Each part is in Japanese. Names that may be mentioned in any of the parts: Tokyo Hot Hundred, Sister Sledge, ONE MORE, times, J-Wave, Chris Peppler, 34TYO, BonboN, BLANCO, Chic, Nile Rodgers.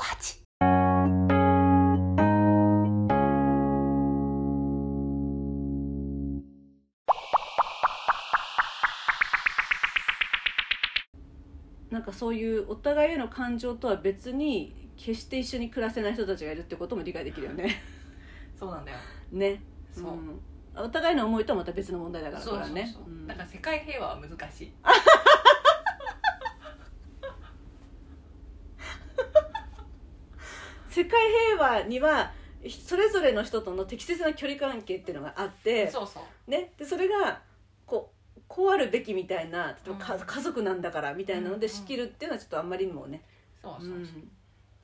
558。なんかそういうお互いへの感情とは別に決して一緒に暮らせない人たちがいるってことも理解できるよね。そうなんだよね。そう、うん、お互いの思いとはまた別の問題だからからね。そうそうそう、うん、だから世界平和は難しい。世界平和にはそれぞれの人との適切な距離関係っていうのがあって、そうそう、ね、でそれがこうあるべきみたいな、例えば、うん、家族なんだからみたいなので仕切るっていうのはちょっとあんまりにもね、そうそうそう、うん、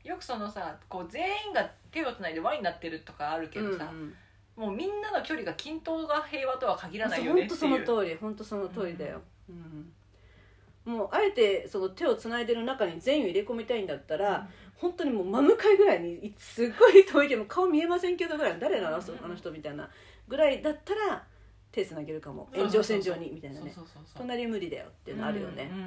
よくそのさ、こう全員が手をつないで輪になってるとかあるけどさ、うんうん、もうみんなの距離が均等が平和とは限らないよねっていう。本当その通り、本当その通りだよ、うんうんもうあえてその手をつないでる中に全員を入れ込みたいんだったら、うん、本当にもう真向かいぐらいにすごい遠いけど顔見えませんけどぐらい、誰なのあの人みたいなぐらいだったら手つなげるかも、炎上線上にみたいなね。隣無理だよっていうのあるよね、うんうん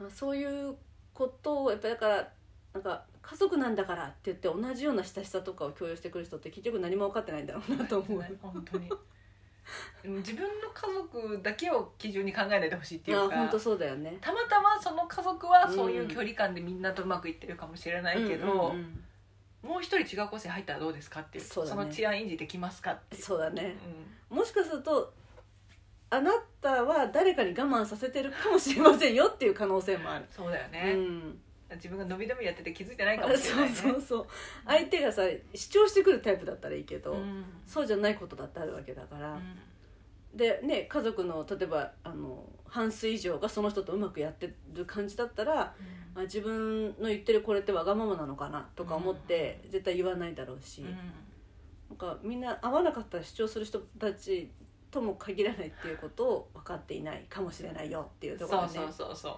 まあ、そういうことをやっぱりだからなんか家族なんだからって言って同じような親しさとかを共有してくる人って結局何も分かってないんだろうなと思う、ね、本当に自分の家族だけを基準に考えないでほしいっていうか、本当そうだよね。たまたまその家族はそういう距離感でみんなとうまくいってるかもしれないけど、うんうんうん、もう一人違う個性入ったらどうですかっていう、 そうだね、その治安維持できますかっていう。そうだね、うん、もしかするとあなたは誰かに我慢させてるかもしれませんよっていう可能性もある。そうだよね、うん、自分が伸び伸びやってて気づいてないかもしれないね。そうそうそう、相手がさ主張してくるタイプだったらいいけど、うん、そうじゃないことだってあるわけだから、うんでね、家族の例えば半数以上がその人とうまくやってる感じだったら、うんまあ、自分の言ってるこれってわがままなのかなとか思って絶対言わないだろうし、うん、なんかみんな合わなかったら主張する人たちとも限らないっていうことを分かっていないかもしれないよっていうところね。そうそうそうそ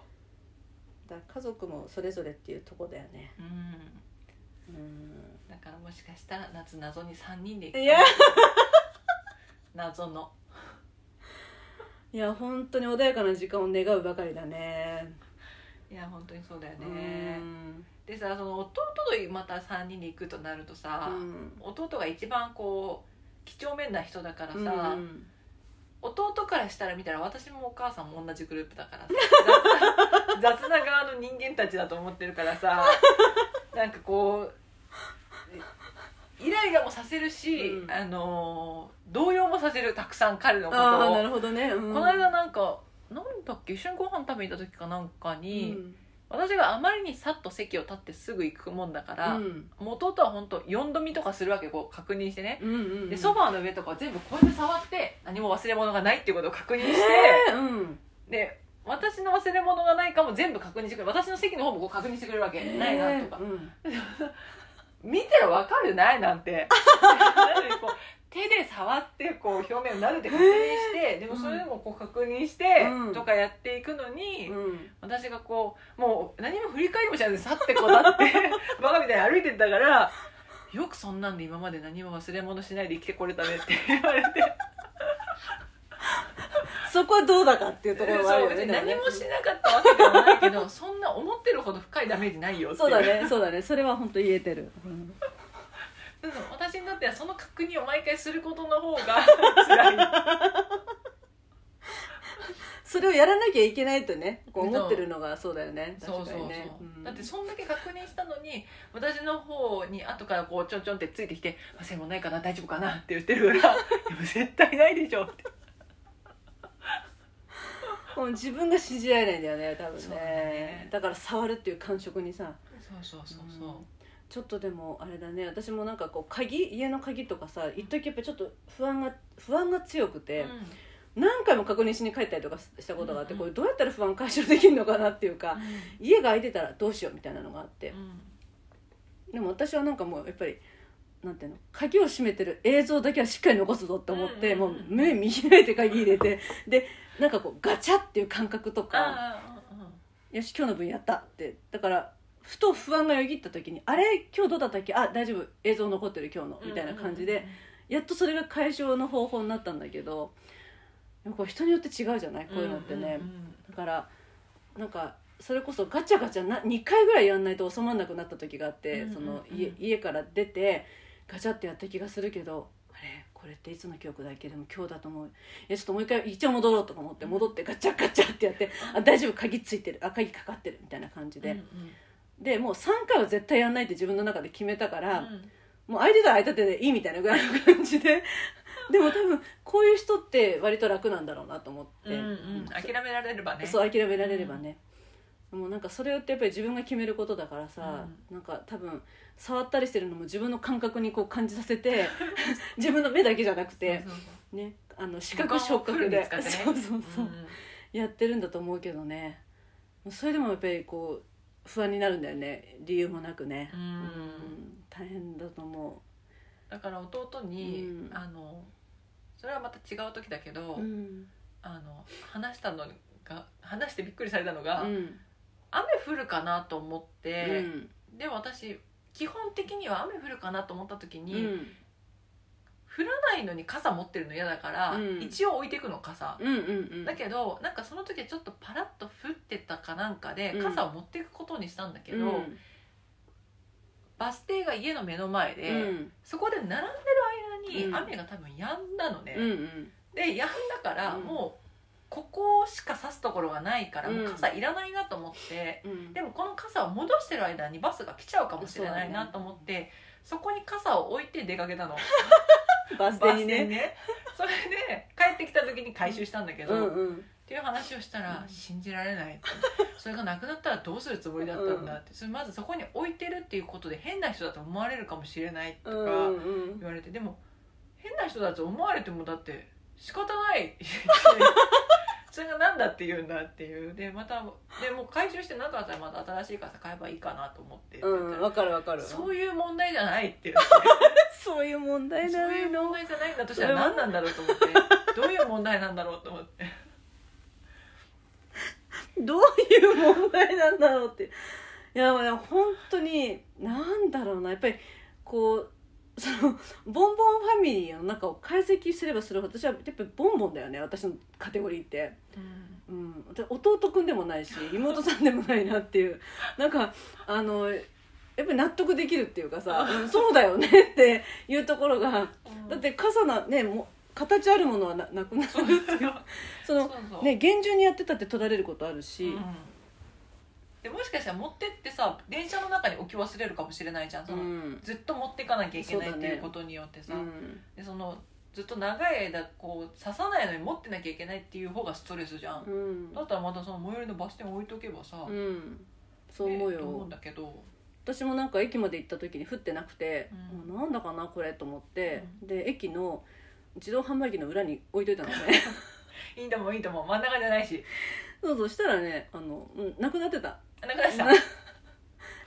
う、だから家族もそれぞれっていうところだよね、うんうん、だからもしかしたら夏謎に3人で行くかも。いや謎のいや本当に穏やかな時間を願うばかりだね。いや本当にそうだよね。でさ、その弟とまた3人で行くとなるとさ、うん、弟が一番こう几帳面な人だからさ、うん、弟からしたら見たら私もお母さんも同じグループだからさ雑な側の人間たちだと思ってるからさなんかこうイライラもさせるし、うん、動揺もさせる、たくさん彼のことを。あーなるほどね、うん、この間なんだっけ、一緒にご飯食べに行った時かなんかに、うん、私があまりにさっと席を立ってすぐ行くもんだから、うん、もう弟は本当4度見とかするわけ、こう確認してね、うんうんうん、でソファーの上とか全部こうやって触って何も忘れ物がないっていうことを確認して、うん、で私の忘れ物がないかも全部確認してくれる、私の席の方もこう確認してくれるわけ、ないなとか、うん、見てら分かるないなんてこう手で触ってこう表面を慣れて確認して、でもそれでもこう確認してとかやっていくのに、うん、私がこうもう何も振り返りもしないでさってこうだってバカみたいに歩いてったから、よくそんなんで今まで何も忘れ物しないで生きてこれたねって言われてそこはどうだかっていうところはあるよね。何もしなかったわけではないけどそんな思ってるほど深いダメージないよっていう。そうだね、そうだね、それは本当言えてる、うん私にとってはその確認を毎回することの方が辛いそれをやらなきゃいけないとね、こう思ってるのがそうだよね。そうそうそう、うん、だってそんだけ確認したのに私の方に後からこうちょんちょんってついてきて「忘れ物ないかな、大丈夫かな」って言ってるから「でも絶対ないでしょ」ってもう自分が信じられないんだよね、多分 ね。だから触るっていう感触にさ、そうそうそうそう、うん、ちょっとでもあれだね、私もなんかこう家の鍵とかさ、一時やっぱちょっと不安が強くて、うん、何回も確認しに帰ったりとかしたことがあって、うんうん、これどうやったら不安解消できるのかなっていうか、うん、家が空いてたらどうしようみたいなのがあって、うん、でも私はなんかもうやっぱりなんていうの、鍵を閉めてる映像だけはしっかり残すぞと思って、うんうんうん、もう目見開いて鍵入れてでなんかこうガチャっていう感覚とか、よし今日の分やったって、だからふと不安がよぎった時にあれ今日どうだったっけ、あ大丈夫映像残ってる今日のみたいな感じで、うんうんうん、やっとそれが解消の方法になったんだけど、こう人によって違うじゃないこういうのってね、うんうんうん、だからなんかそれこそガチャガチャ2回ぐらいやんないと収まらなくなった時があって、うんうんうん、その 家から出てガチャってやった気がするけど、あれこれっていつの記憶だっけ、でも今日だと思う、ちょっともう一回一応戻ろうとか思って戻ってガチャガチャってやって、うん、あ大丈夫鍵ついてる、あ鍵かかってるみたいな感じで、うんうん、でもう3回は絶対やんないって自分の中で決めたから、うん、もう空いてたら空いたてでいいみたいなぐらいの感じででも多分こういう人って割と楽なんだろうなと思って、うんうん、諦められればね、そう諦められればね、うん、もうなんかそれってやっぱり自分が決めることだからさ、うん、なんか多分触ったりしてるのも自分の感覚にこう感じさせて自分の目だけじゃなくてそうそうそう、ね、あの視覚触覚でそうそうそう、うん、やってるんだと思うけどね、それでもやっぱりこう不安になるんだよね、理由もなくね、うんうん、大変だと思う。だから弟に、うん、それはまた違う時だけど、うん、話してびっくりされたのが、うん、雨降るかなと思って、うん、でも私基本的には雨降るかなと思った時に、うん、降らないのに傘持ってるの嫌だから、うん、一応置いていくの傘、うんうんうん、だけどなんかその時はちょっとパラッと降ってたかなんかで、うん、傘を持っていくことにしたんだけど、うん、バス停が家の目の前で、うん、そこで並んでる間に雨が多分止んだのね、うんうん、で止んだからもうここしか差すところがないからもう傘いらないなと思って、うん、でもこの傘を戻してる間にバスが来ちゃうかもしれないなと思って、ね、そこに傘を置いて出かけたのバス停に ねそれで帰ってきた時に回収したんだけど、うんうん、っていう話をしたら信じられないって、それがなくなったらどうするつもりだったんだって、うん、それまずそこに置いてるっていうことで変な人だと思われるかもしれないとか言われて、うんうん、でも変な人だと思われてもだって仕方ないそれがなんだって言うんだっていう、でまたでも回収してなかったらまた新しい傘買えばいいかなと思って、うん、分かる分かる、そういう問題じゃないってそういう問題じゃないの、そういう問題じゃないんだとしたら何なんだろうと思ってどういう問題なんだろうと思ってどういう問題なんだろうって、いや本当になんだろうな、やっぱりこうそのボンボンファミリーの中を解析すればするほど私はやっぱりボンボンだよね、私のカテゴリーって、うんうん、弟くんでもないし妹さんでもないなっていうなんかやっぱり納得できるっていうかさ、うん、そうだよねっていうところが、うん、だって傘のねも形あるものは なくなるっていうそのそうそう、ね、厳重にやってたって取られることあるし、うん、でもしかしたら持ってってさ電車の中に置き忘れるかもしれないじゃん、その、うん、ずっと持っていかなきゃいけない、っていうことによってさ、うん、でそのずっと長い間こう刺さないのに持ってなきゃいけないっていう方がストレスじゃん、うん、だったらまたその最寄りのバス停置いとけばさ、うん、そう思うよ、と思うんだけど、私もなんか駅まで行った時に降ってなくて、うん、なんだかなこれと思って、うん、で駅の自動販売機の裏に置いといたのねいいと思ういいと思う、真ん中じゃないし、そうそうしたらねなくなってた、なくなった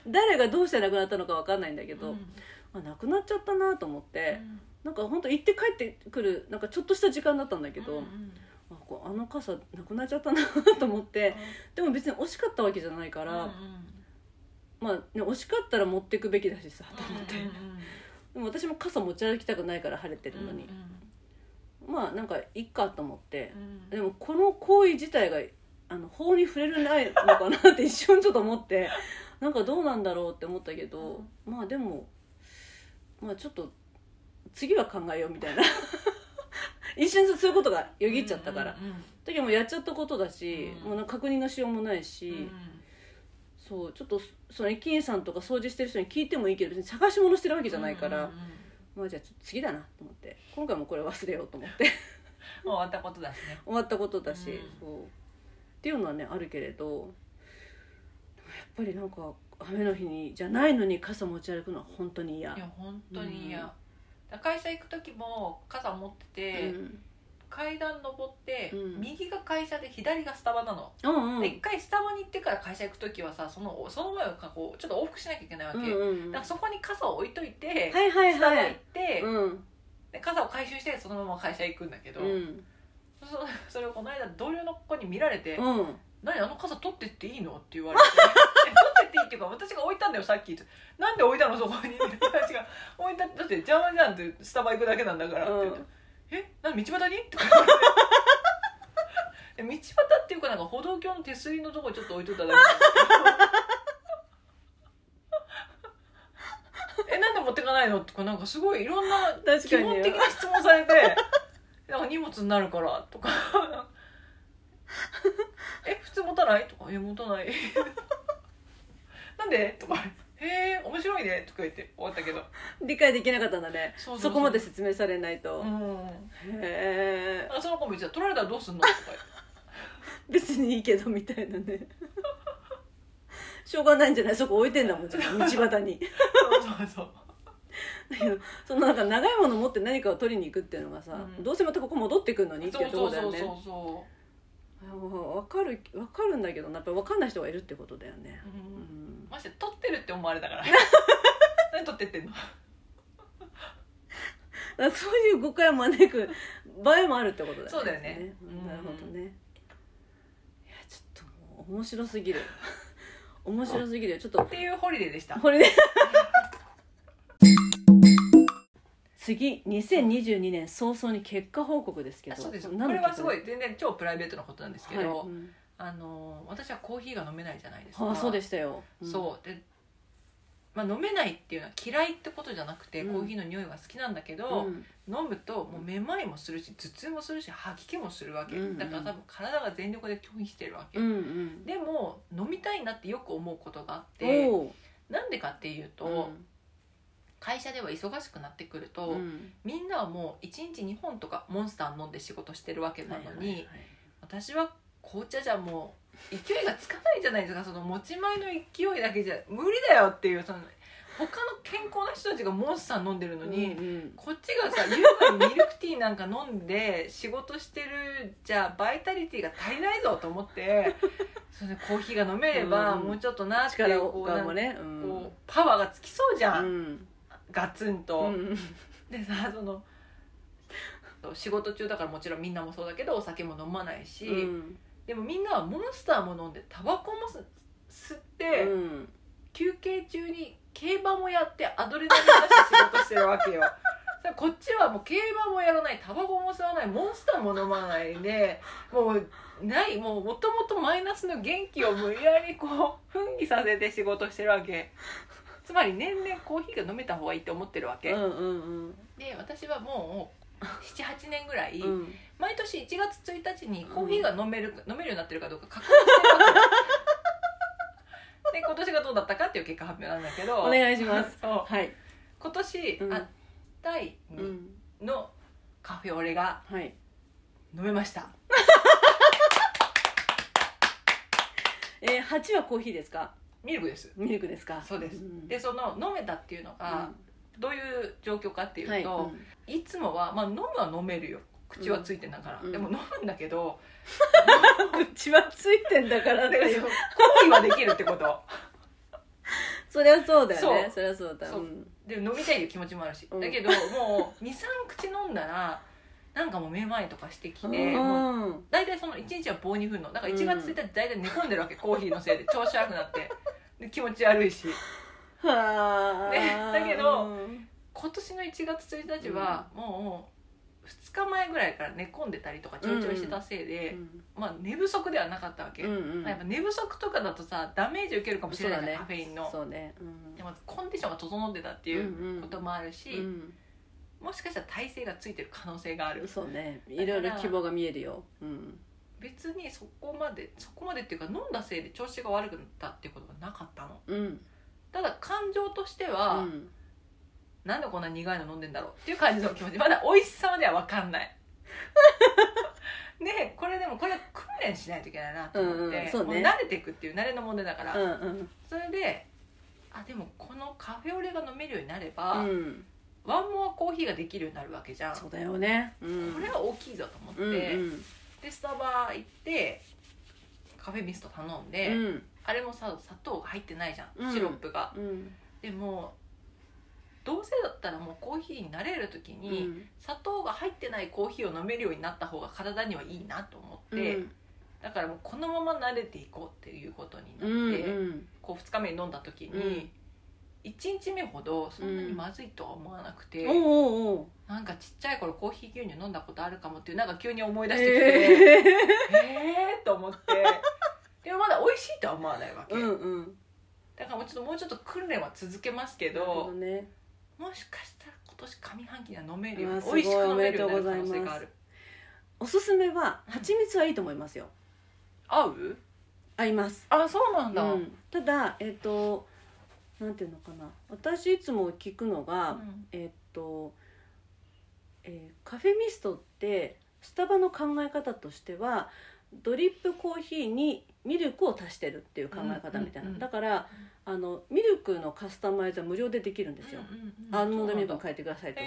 誰がどうしてなくなったのか分かんないんだけど、うん、なくなっちゃったなと思って、うん、なんか本当行って帰ってくるなんかちょっとした時間だったんだけど、うんうん、あの傘なくなっちゃったなと思って、うん、でも別に惜しかったわけじゃないから、うんうん、まあね、惜しかったら持ってくべきだしさと思って、うんうん、でも私も傘持ち歩きたくないから晴れてるのに、うんうん、まあなんかいっかと思って、うん、でもこの行為自体が法に触れるないのかなって一瞬ちょっと思ってなんかどうなんだろうって思ったけど、うん、まあでもまあちょっと次は考えようみたいな一瞬そういうことがよぎっちゃったから、うんうんうん、だけどもうやっちゃったことだし、うん、もうなんか確認のしようもないし、うん、そうちょっとその駅員さんとか掃除してる人に聞いてもいいけど別に探し物してるわけじゃないから、うんうんうん、まあ、じゃあちょっと次だなと思って今回もこれ忘れようと思ってもう終わったことだしね終わったことだし、うん、そうっていうのはねあるけれど、やっぱりなんか雨の日にじゃないのに傘持ち歩くのは本当に嫌、いや本当に嫌、うん、会社行く時も傘持ってて、うん、階段登って、うん、右が会社で左がスタバなの、うんうん、で一回スタバに行ってから会社行く時はさその前をこうちょっと往復しなきゃいけないわけ、うんうんうん、だからそこに傘を置いといて、はいはいはい、スタバ行って、うん、で傘を回収してそのまま会社行くんだけど、うん、それをこの間同僚の子に見られて、うん、何あの傘取ってっていいのって言われて取ってっていいっていうか私が置いたんだよさっきって、なんで置いたのそこに私が置いただって邪魔じゃんってスタバ行くだけなんだからって言って、うん、え、なんか道端にとか道端っていうか、なんか歩道橋の手すりのとこちょっと置いとっただけえ、なんで持ってかないのとか、なんかすごいいろんな基本的な質問されてなんか荷物になるからとかえ、普通持たないとか、いや持たないなんでとか、へえ面白いねとか言って終わったけど、理解できなかったんだね。 そう、そこまで説明されないと、うん、へえ、その子も言ってた、取られたらどうすんのとか別にいいけどみたいなねしょうがないんじゃない、そこ置いてんだもん道端にそうそうそう、だけどそのなんか長いもの持って何かを取りに行くっていうのがさ、うん、どうせまたここ戻ってくるのにっていうところだよね。そうそうそうそう、分かるんだけど、やっぱり分かんない人がいるってことだよね、うんうん、まして撮ってるって思われたから何撮ってってんのそういう誤解を招く場合もあるってことだよね。そうだよね、なるほどね。いやちょっともう面白すぎるよ、ちょっとっていうホリデーでした。ホリデー次、2022年早々に結果報告ですけど、そうです、これはすごい全然超プライベートなことなんですけど、はい、うん、私はコーヒーが飲めないじゃないですか。あ、そうでしたよ、うん、そうで、まあ、飲めないっていうのは嫌いってことじゃなくて、うん、コーヒーの匂いが好きなんだけど、うん、飲むともうめまいもするし頭痛もするし吐き気もするわけ、うんうん、だから多分体が全力で拒否してるわけ、うんうん、でも飲みたいなってよく思うことがあって、なんでかっていうと、うん、会社では忙しくなってくると、うん、みんなはもう1日2本とかモンスター飲んで仕事してるわけなのに、はいはいはい、私は紅茶じゃもう勢いがつかないじゃないですか。その持ち前の勢いだけじゃ無理だよっていう、その他の健康な人たちがモンスター飲んでるのに、うんうん、こっちがさ優雅にミルクティーなんか飲んで仕事してるじゃバイタリティが足りないぞと思ってそれでコーヒーが飲めればもうちょっとなっていう、こう、ね、こうパワーがつきそうじゃん、うん、ガツンと、うん、でさ、その仕事中だからもちろんみんなもそうだけどお酒も飲まないし、うん、でもみんなはモンスターも飲んでタバコも吸って、うん、休憩中に競馬もやってアドレナリン出して仕事してるわけよこっちはもう競馬もやらない、タバコも吸わない、モンスターも飲まないで、もうない、もうもともとマイナスの元気を無理やりこう奮起させて仕事してるわけ。つまり年々コーヒーが飲めた方がいいって思ってるわけ、うんうんうん、で私はもう 7,8 年ぐらい、うん、毎年1月1日にコーヒーが飲めるようになってるかどうか確認してるわけで今年がどうだったかっていう結果発表なんだけど、お願いしますはい、今年、うん、タイのカフェオレが飲めました、はい8はコーヒーですか？ミルクですか。そうです、うん、でその飲めたっていうのがどういう状況かっていうと、はい、うん、いつもは、まあ、飲むは飲めるよ、口はついてんだから、うん、でも飲むんだけど、うん、口はついてんだからっていう行為はできるってことそりゃそうだよね。そりゃそうだ、うん、で飲みたいいう気持ちもあるし、うん、だけどもう 2,3 口飲んだらなんかもうめまいとかしてきて、もう大体その1日は棒に振るのだから、1月1日大体寝込んでるわけ、うん、コーヒーのせいで調子悪くなってで気持ち悪いしは、ね、だけど、うん、今年の1月1日はもう2日前ぐらいから寝込んでたりとかちょいちょいしてたせいで、うん、まあ寝不足ではなかったわけ、うんうん、やっぱ寝不足とかだとさダメージ受けるかもしれないじゃん、ね、カフェインのそう、ね、うん、でもコンディションが整ってたっていうこともあるし、うんうんうん、もしかしたら体勢がついてる可能性がある。そうね、いろいろ希望が見えるよ、うん、別にそこまでっていうか飲んだせいで調子が悪くなったっていうことがなかったの、うん、ただ感情としては、うん、なんでこんな苦いの飲んでんだろうっていう感じの気持ちまだ美味しさまでは分かんないね、これは訓練しないといけないなと思って、うんうん、そうね、もう慣れていくっていう慣れの問題だから、うんうん、それででもこのカフェオレが飲めるようになれば、うん、ワンモアコーヒーができるようになるわけじゃん。そうだよね、うん、これは大きいぞと思って、うんうん、でスタバ行ってカフェミスト頼んで、うん、あれもさ砂糖が入ってないじゃん、シロップが、うん、でもどうせだったらもうコーヒーに慣れる時に、うん、砂糖が入ってないコーヒーを飲めるようになった方が体にはいいなと思って、うん、だからもうこのまま慣れていこうっていうことになって、うんうん、こう2日目に飲んだ時に、うん、1日目ほどそんなにまずいとは思わなくて、うん、おうおうなんかちっちゃい頃コーヒー牛乳飲んだことあるかもっていうなんか急に思い出してきてえーと思ってでもまだ美味しいとは思わないわけ、うんうん、だからもうちょっと訓練は続けますけど、なるほどね、もしかしたら今年上半期には飲めるよ、美味しく飲めるようになる可能性がある。おすすめは蜂蜜はいいと思いますよ、合う？合います。あ、そうなんだ、うん、ただなんていうのかな、私いつも聞くのが、うん、カフェミストってスタバの考え方としてはドリップコーヒーにミルクを足してるっていう考え方みたいな、うんうんうん、だからミルクのカスタマイズは無料でできるんですよ、うんうんうん、アーモンドミルクに変えてくださいとか、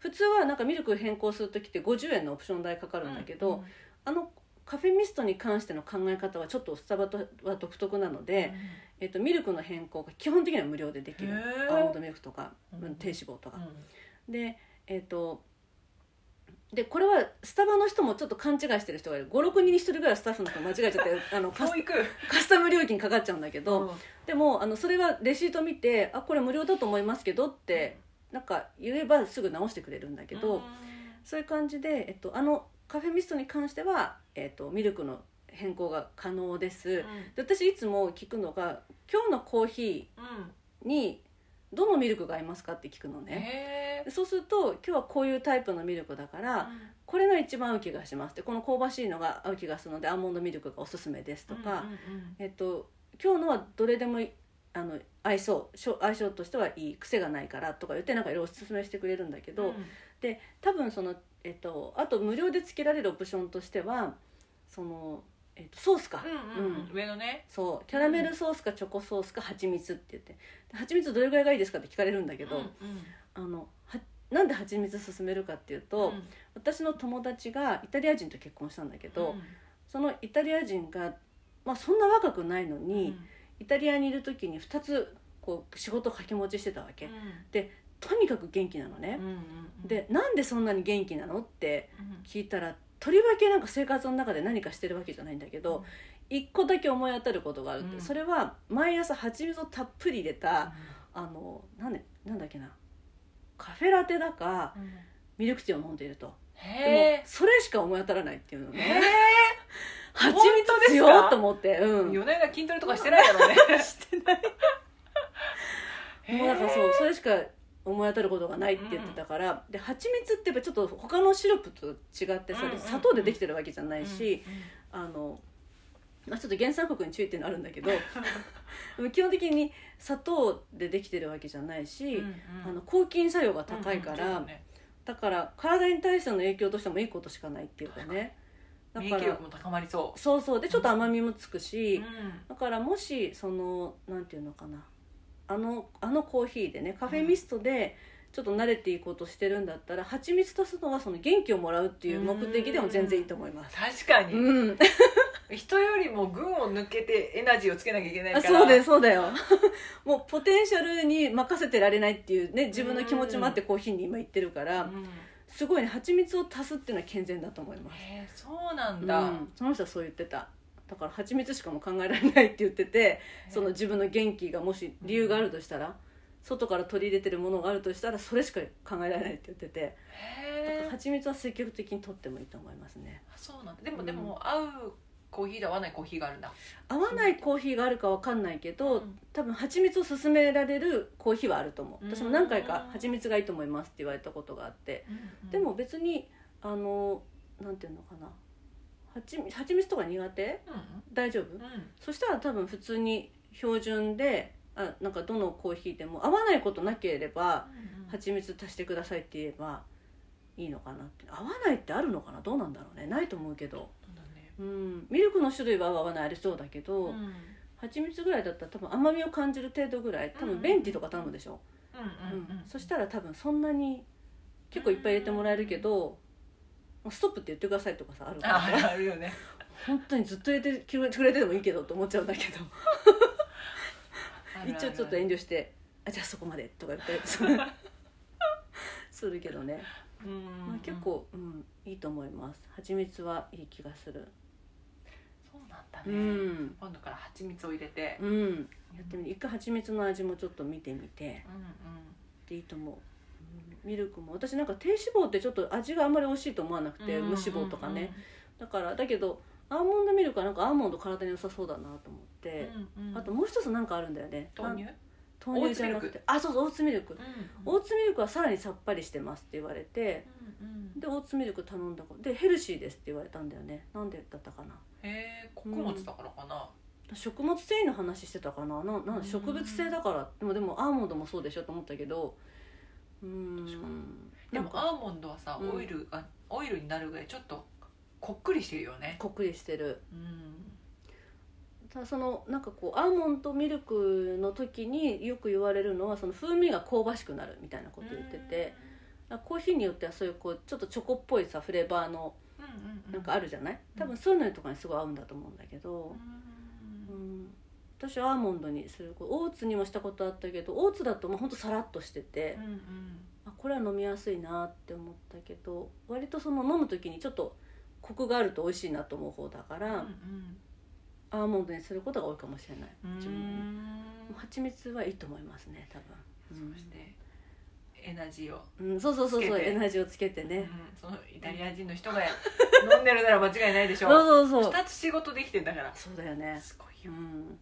普通はなんかミルク変更するときって50円のオプション代かかるんだけど、うんうん、カフェミストに関しての考え方はちょっとスタバとは独特なので、うんミルクの変更が基本的には無料でできる、アーモンドミルクとか、うん、低脂肪とか、うん、ででこれはスタバの人もちょっと勘違いしてる人がいる、 5,6 人に1人ぐらいスタッフの人間違えちゃってカスタム料金かかっちゃうんだけど、うん、でもそれはレシート見て、あこれ無料だと思いますけどってなんか言えばすぐ直してくれるんだけど、うん、そういう感じで、カフェミストに関しては、ミルクの変更が可能です、うん、で私いつも聞くのが今日のコーヒーにどのミルクが合いますかって聞くのね、うん、そうすると今日はこういうタイプのミルクだから、うん、これが一番合う気がしますって、この香ばしいのが合う気がするのでアーモンドミルクがおすすめですとか、うんうんうん今日のはどれでも相性としてはいい、癖がないからとか言ってなんかいろいろおすすめしてくれるんだけど、うん、で多分あと無料でつけられるオプションとしてはソースか、うんうんうん、上のね、そうキャラメルソースかチョコソースか蜂蜜って言って、蜂蜜どれぐらいがいいですかって聞かれるんだけど、うんうん、なんで蜂蜜勧めるかっていうと、うん、私の友達がイタリア人と結婚したんだけど、うん、そのイタリア人が、まあ、そんな若くないのに、うん、イタリアにいる時に2つこう仕事を掛け持ちしてたわけ、うん、でとにかく元気なのね、うんうんうん、でなんでそんなに元気なのって聞いたら、とりわけなんか生活の中で何かしてるわけじゃないんだけど、うん、1個だけ思い当たることがあるって、うん、それは毎朝蜂蜜をたっぷり入れた、うん、なんだっけな、カフェラテだか、うん、ミルクティーを飲んでいると、でもそれしか思い当たらないっていうのね、蜂蜜強いと思って、うん、夜な夜な筋トレとかしてないだろうねしてないもうなんかそう、それしか思い当たることがないって言ってたから、うん、で蜂蜜ってやっぱちょっと他のシロップと違って、それ砂糖でできてるわけじゃないし、うんうんうん、ちょっと原産国に注意っていうのあるんだけど基本的に砂糖でできてるわけじゃないし、うんうん、抗菌作用が高いから、うんうんね、だから体に対しての影響としてもいいことしかないっていうかね、だから免疫力も高まりそう、そうそうでちょっと甘みもつくし、うんうん、だからもしなんていうのかな、コーヒーでね、カフェミストでちょっと慣れていこうとしてるんだったら、うん、蜂蜜足すのはその元気をもらうっていう目的でも全然いいと思います。確かに、うん、人よりも群を抜けてエナジーをつけなきゃいけないから、そうだよもうポテンシャルに任せてられないっていうね、自分の気持ちもあってコーヒーに今行ってるから、うん、すごいね、蜂蜜を足すっていうのは健全だと思います。そうなんだ、うん、その人はそう言ってた。だから蜂蜜しかも考えられないって言ってて、その自分の元気がもし理由があるとしたら、うん、外から取り入れてるものがあるとしたらそれしか考えられないって言ってて、だから蜂蜜は積極的に取ってもいいと思いますね。そうなんだ。でも合うコーヒーと合わないコーヒーがあるんだ。合わないコーヒーがあるか分かんないけど、うん、多分蜂蜜を勧められるコーヒーはあると思う。私も何回か蜂蜜がいいと思いますって言われたことがあって、うんうん、でも別になんていうのかな、蜂蜜とか苦手、うん、大丈夫、うん、そしたら多分普通に標準でなんかどのコーヒーでも合わないことなければ、うんうん、蜂蜜足してくださいって言えばいいのかなって。合わないってあるのかな、どうなんだろうね、ないと思うけど、うん、ミルクの種類は合わないありそうだけど、うん、蜂蜜ぐらいだったら多分甘みを感じる程度ぐらい、多分ベンティとか頼むでしょ、そしたら多分そんなに結構いっぱい入れてもらえるけど、うんうん、ストップって言ってくださいとかさ、あるから、あるよね本当にずっと入れてくれてもいいけどと思っちゃうんだけど一応ちょっと遠慮して、あじゃあそこまでとか言ってするけどね、うん、まあ、結構、うん、いいと思います。蜂蜜はいい気がする。そうなんだ。ったね、うん、今度から蜂蜜を入れて、うん、やってみて一回蜂蜜の味もちょっと見てみて、うんうん、っていいと思う。ミルクも私なんか低脂肪ってちょっと味があんまり美味しいと思わなくて、うんうんうんうん、無脂肪とかね、だからだけどアーモンドミルクはなんかアーモンド体に良さそうだなと思って、うんうん、あともう一つなんかあるんだよね、豆乳？豆乳じゃなくて、あ、そうそう、オーツミルク、うんうん、オーツミルクはさらにさっぱりしてますって言われて、うんうん、でオーツミルク頼んだからでヘルシーですって言われたんだよね。なんでだったかな、穀物だからかな、うん、食物繊維の話してたかな、なん植物性だから、うん、でもアーモンドもそうでしょと思ったけど、確かに。でもアーモンドはさ、うん、オイルになるぐらいちょっとこっくりしてるよね。こっくりしてる、うん、ただそのなんかこうアーモンドミルクの時によく言われるのはその風味が香ばしくなるみたいなこと言ってて、コーヒーによってはそういうこうちょっとチョコっぽいさフレーバーのなんかあるじゃない、うんうんうん、多分そういうのとかにすごい合うんだと思うんだけど、うん、うん、私はアーモンドにする、オーツにもしたことあったけど、オーツだとほんとサラッとしてて、うんうん、あ、これは飲みやすいなって思ったけど、割とその飲む時にちょっとコクがあると美味しいなと思う方だから、うんうん、アーモンドにすることが多いかもしれない。自分も蜂蜜はいいと思いますね、多分。そして、エナジーをつけて、うん、そうエナジーをつけてね、うん、そのイタリア人の人が飲んでるなら間違いないでしょそう2つ仕事できてんだから。そうだよね、すごいよ、うん、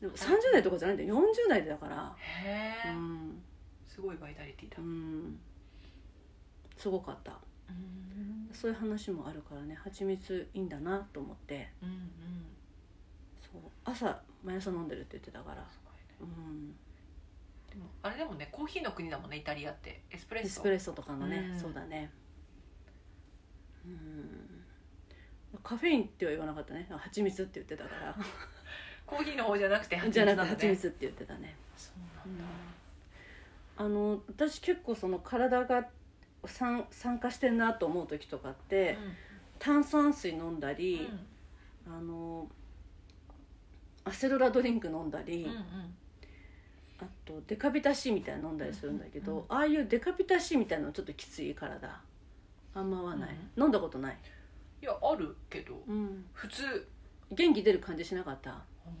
でも30代とかじゃないんだよ、40代だから。へえ、うん、すごいバイタリティだ、うん、すごかった。うん、そういう話もあるからね、蜂蜜いいんだなと思って、うんうん、そう、朝毎朝飲んでるって言ってたから。すごい、ね、うん、でもあれでもね、コーヒーの国だもんね、イタリアって。エスプレッソとかのね、うん、そうだね、うん、カフェインっては言わなかったね、蜂蜜って言ってたからコーヒーの方じゃなくて蜂蜜なんだね。じゃなくて蜂蜜って言ってたね。そうなんだ、うん、私結構その体が酸化してんなと思う時とかって、うん、炭酸水飲んだり、うん、アセロラドリンク飲んだり、うんうん、あとデカビタCみたいな飲んだりするんだけど、うんうん、ああいうデカビタCみたいなのちょっときつい体あんま合わない、うん、飲んだことない。いや、あるけど、うん、普通元気出る感じしなかった。ほん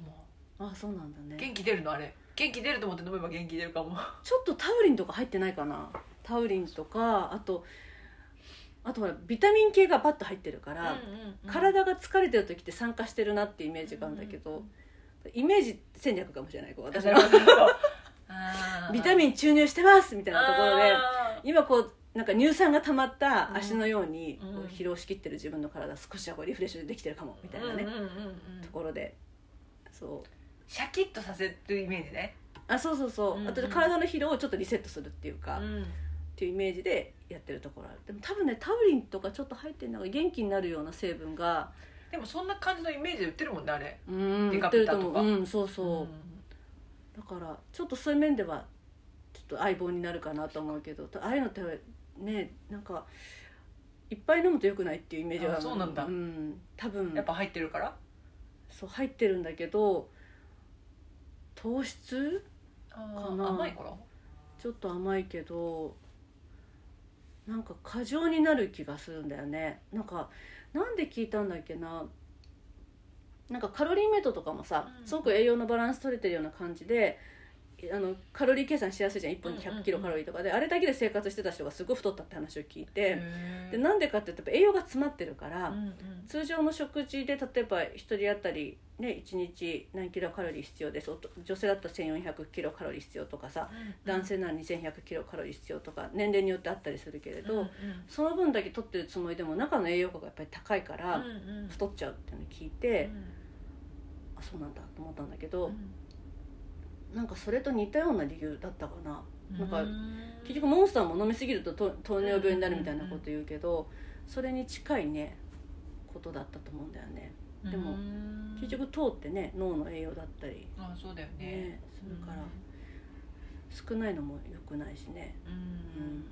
ま。あ、そうなんだね。元気出るの、あれ元気出ると思って飲めば元気出るかもちょっとタウリンとか入ってないかな。タウリンとか、あとほらビタミン系がバッと入ってるから、うんうんうん、体が疲れてる時って酸化してるなってイメージがあるんだけど、うんうん、イメージ戦略かもしれない、こう私のあ、ビタミン注入してますみたいなところで、今こうなんか乳酸が溜まった足のようにこう疲労しきってる自分の体、少しはこうリフレッシュできてるかもみたいなね、うんうんうんうん、ところで、そうシャキッとさせるイメージね。あ、そうそうそう、うんうん、あとで体の疲労をちょっとリセットするっていうか、うんっていうイメージでやってるところある。でも多分ね、タウリンとかちょっと入ってるのが元気になるような成分が、でもそんな感じのイメージで売ってるもんね、あれ。デカピタとか、うん、そうそう、うん、だからちょっとそういう面ではちょっと相棒になるかなと思うけど、ああいうのってね、なんかいっぱい飲むと良くないっていうイメージがある。あ、そうなんだ、うん、多分やっぱ入ってるから。そう、入ってるんだけど糖質かな。甘いからちょっと甘いけど、なんか過剰になる気がするんだよね。なんで聞いたんだっけな、なんかカロリーメイトとかもさ、すごく栄養のバランス取れてるような感じで、カロリー計算しやすいじゃん、1本に100キロカロリーとかで、あれだけで生活してた人がすごい太ったって話を聞いて、でなんでかって言ったら栄養が詰まってるから、うんうん、通常の食事で例えば1人当たり、ね、1日何キロカロリー必要です、女性だったら1400キロカロリー必要とかさ、うんうん、男性なら2100キロカロリー必要とか年齢によってあったりするけれど、うんうん、その分だけ取ってるつもりでも中の栄養価がやっぱり高いから太っちゃうっていうのを聞いて、うんうん、あ、そうなんだと思ったんだけど、うん、なんかそれと似たような理由だったかな。なんか結局モンスターも飲みすぎると糖尿病になるみたいなこと言うけど、それに近いねことだったと思うんだよね。でも結局糖ってね、脳の栄養だったり、あ、そうだよね、するから少ないのも良くないしね。うん、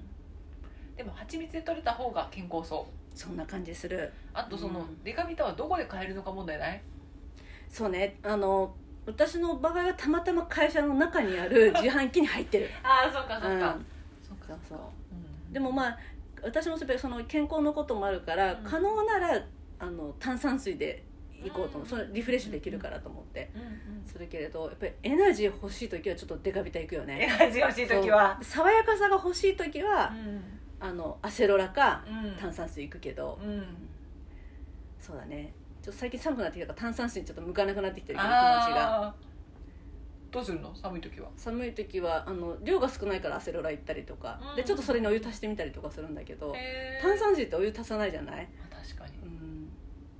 でも蜂蜜で摂れた方が健康そう、そんな感じする。あとそのデカビタはどこで買えるのか問題ない？そうね、私の場合はたまたま会社の中にある自販機に入ってるああ、そうかそうか、うん、そう、うん、でもまあ私もその健康のこともあるから、うん、可能なら炭酸水で行こうと思う、そのリフレッシュできるからと思って、うんうん、するけれど、やっぱりエナジー欲しい時はちょっとデカビタ行くよね。エナジー欲しい時は爽やかさが欲しい時は、うん、アセロラか炭酸水行くけど、うんうん、そうだね、ちょっと最近寒くなってきたから炭酸水にちょっと向かなくなってきてる気持ちが。どうするの？寒い時は？寒い時は量が少ないからアセロラ行ったりとか、うん、でちょっとそれにお湯足してみたりとかするんだけど、炭酸水ってお湯足さないじゃない。確かに、うん、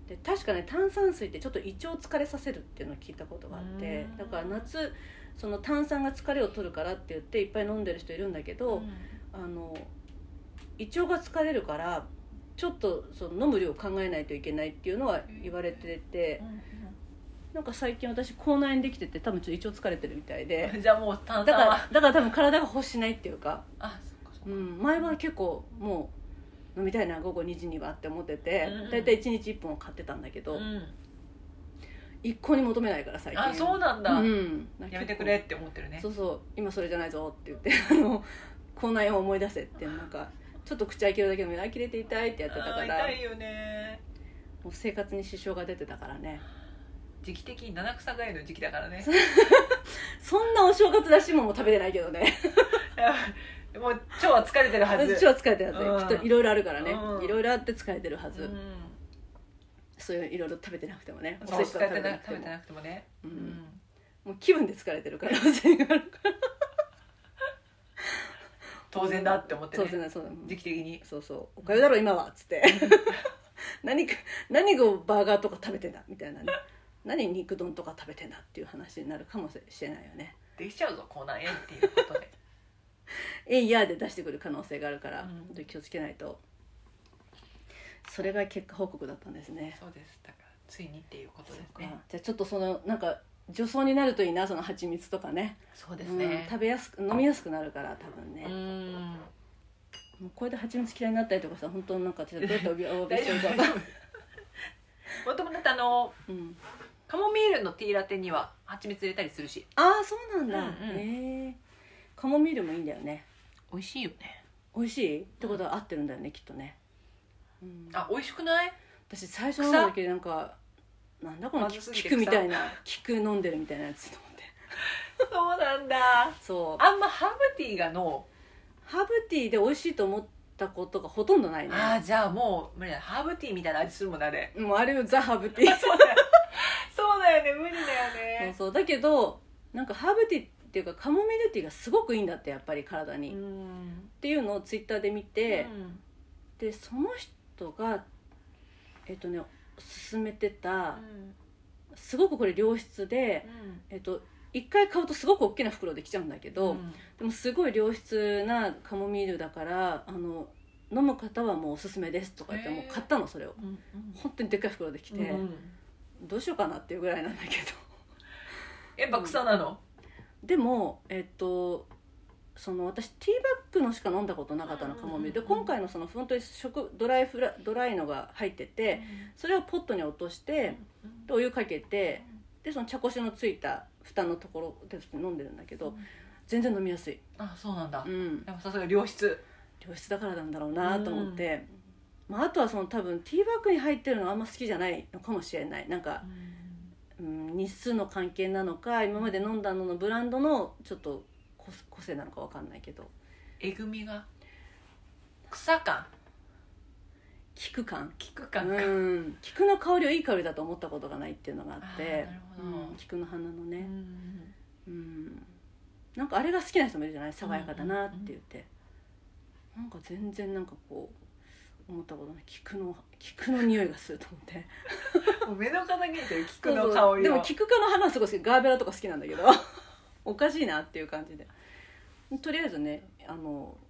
で確かね、炭酸水ってちょっと胃腸を疲れさせるっていうのを聞いたことがあって、だから夏その炭酸が疲れを取るからって言っていっぱい飲んでる人いるんだけど、うん、胃腸が疲れるからちょっとその飲む量を考えないといけないっていうのは言われてて、なんか最近私口内炎できてて、多分ちょっと胃腸疲れてるみたいでじゃあもう炭酸はだから多分体が欲しないっていうか、あ、そっかそっか、うん、前は結構もう飲みたいな午後2時にはって思ってて、うんうん、だいたい1日1本買ってたんだけど、うん、一向に求めないから最近。あ、そうなんだ、うん、なんかやめてくれって思ってるね。そうそう、今それじゃないぞって言って口内炎を思い出せって、なんかちょっと口開けるだけでもあきれて痛いってやってたから。あ、痛いよね。もう生活に支障が出てたからね。時期的に七草がゆの時期だからねそんなお正月らしいもんも食べてないけどねもう腸は疲れてるはず。腸は疲れてるはず、きっといろいろあるからね、いろいろあって疲れてるはず、うん、そういういろいろ食べてなくてもね、おせちとか食べてなくてもね、うんうん、もう気分で疲れてるから当然だって思ってね。当然だ、そうだ、時期的にそうそう、おかゆだろ今はっつって何をバーガーとか食べてんだみたいなね何肉丼とか食べてんだっていう話になるかもしれないよね。できちゃうぞ口内炎っていうことでえいやで出してくる可能性があるから、うん、気をつけないと。それが結果報告だったんですね。そうです、だからついにっていうことですね。じゃあちょっとそのなんか除草になるといいな、その蜂蜜とかね。そうですね、うん、食べやすく飲みやすくなるから多分ね。うん、もうこれで蜂蜜嫌いになったりとかさ、本当なんかどうやっておびしようかもともとうんカモミールのティーラテには蜂蜜入れたりするし。ああ、そうなんだ、うんうん、カモミールもいいんだよね。美味しいよね。美味しいってことは合ってるんだよね、きっとね、うん、あ、美味しくない。私最初飲んだ時なんかなんだこの菊みたいな菊飲んでるみたいなやつと思ってそうなんだ。そう、あんまハーブティーがのハーブティーで美味しいと思ったことがほとんどないね。ああ、じゃあもう無理だ。ハーブティーみたいな味するもん。あれもうあれをザ・ハーブティーそうだよそうだよね、無理だよね。そうだけどなんかハーブティーっていうかカモミールティーがすごくいいんだって、やっぱり体に、うんっていうのをツイッターで見て、うん、でその人が勧めてた、うん、すごくこれ良質で、うん、1回買うとすごく大きな袋できちゃうんだけど、うん、でもすごい良質なカモミールだから飲む方はもうおすすめですとか言って、もう買ったのそれを、うんうん、本当にでっかい袋できて、うんどうしようかなっていうぐらいなんだけどやっぱ草なの、うん、でもその私ティーバッグのしか飲んだことなかったのカモミールで、今回のその本当にドライのが入ってて、それをポットに落としてでお湯かけて、でその茶こしのついた蓋のところで飲んでるんだけど、全然飲みやすい。あ、そうなんだ、うん、やっぱさすが良質だからなんだろうなと思って、うんまあ、あとはその多分ティーバッグに入ってるのはあんま好きじゃないのかもしれない。なんか、うん、日数の関係なのか今まで飲んだののブランドのちょっと個性なのか分かんないけど、えぐみが草感菊感か、うん、菊の香りをいい香りだと思ったことがないっていうのがあって。あ、なるほど、うん、菊の花のね、うん、うん、なんかあれが好きな人もいるじゃない、爽やかだなって言って、うんうんうん、なんか全然なんかこう思ったことない、菊の匂いがすると思ってもう目の敵にいてる菊の香りを。そうそう、でも菊科の花すごい好き、ガーベラとか好きなんだけどおかしいなっていう感じで、とりあえずね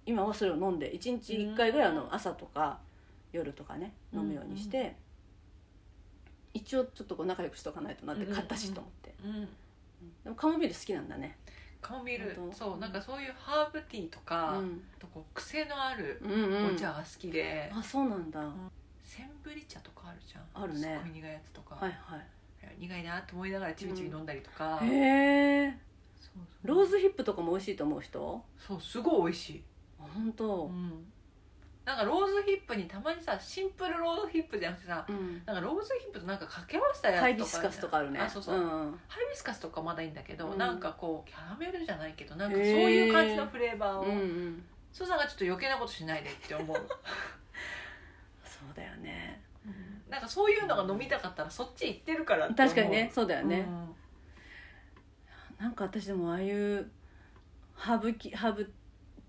今はそれを飲んで1日1回ぐらい朝とか夜とかね飲むようにして、うんうん、一応ちょっとこう仲良くしとかないとなって買ったしと思って、うんうんうん、でもカモミール好きなんだね。カモミール、そう、なんかそういうハーブティーとか、うん、とこう癖のあるお茶が好きで、うんうん、あ、そうなんだ。センブリ茶とかあるじゃん。あるね。すごい苦いやつとか、はいはい、苦いなと思いながらちびちび飲んだりとか、うん、へー、そうそう、ローズヒップとかも美味しいと思う人。そう、すごい美味しい。あ、本当、うん、なんかローズヒップにたまにさ、シンプルローズヒップじゃなくてさ、うん、なんかローズヒップとなんか掛け合わせたやつとか、ハイビスカスとかあるね。あ、そうそう、うん、ハイビスカスとかまだいいんだけど、うん、なんかこうキャラメルじゃないけどなんかそういう感じのフレーバーを、うんうん、そうさんがちょっと余計なことしないでって思うそうだよね、うん、なんかそういうのが飲みたかったらそっち行ってるからって思う。確かにね、そうだよね、うん、なんか私でもああいうハーブ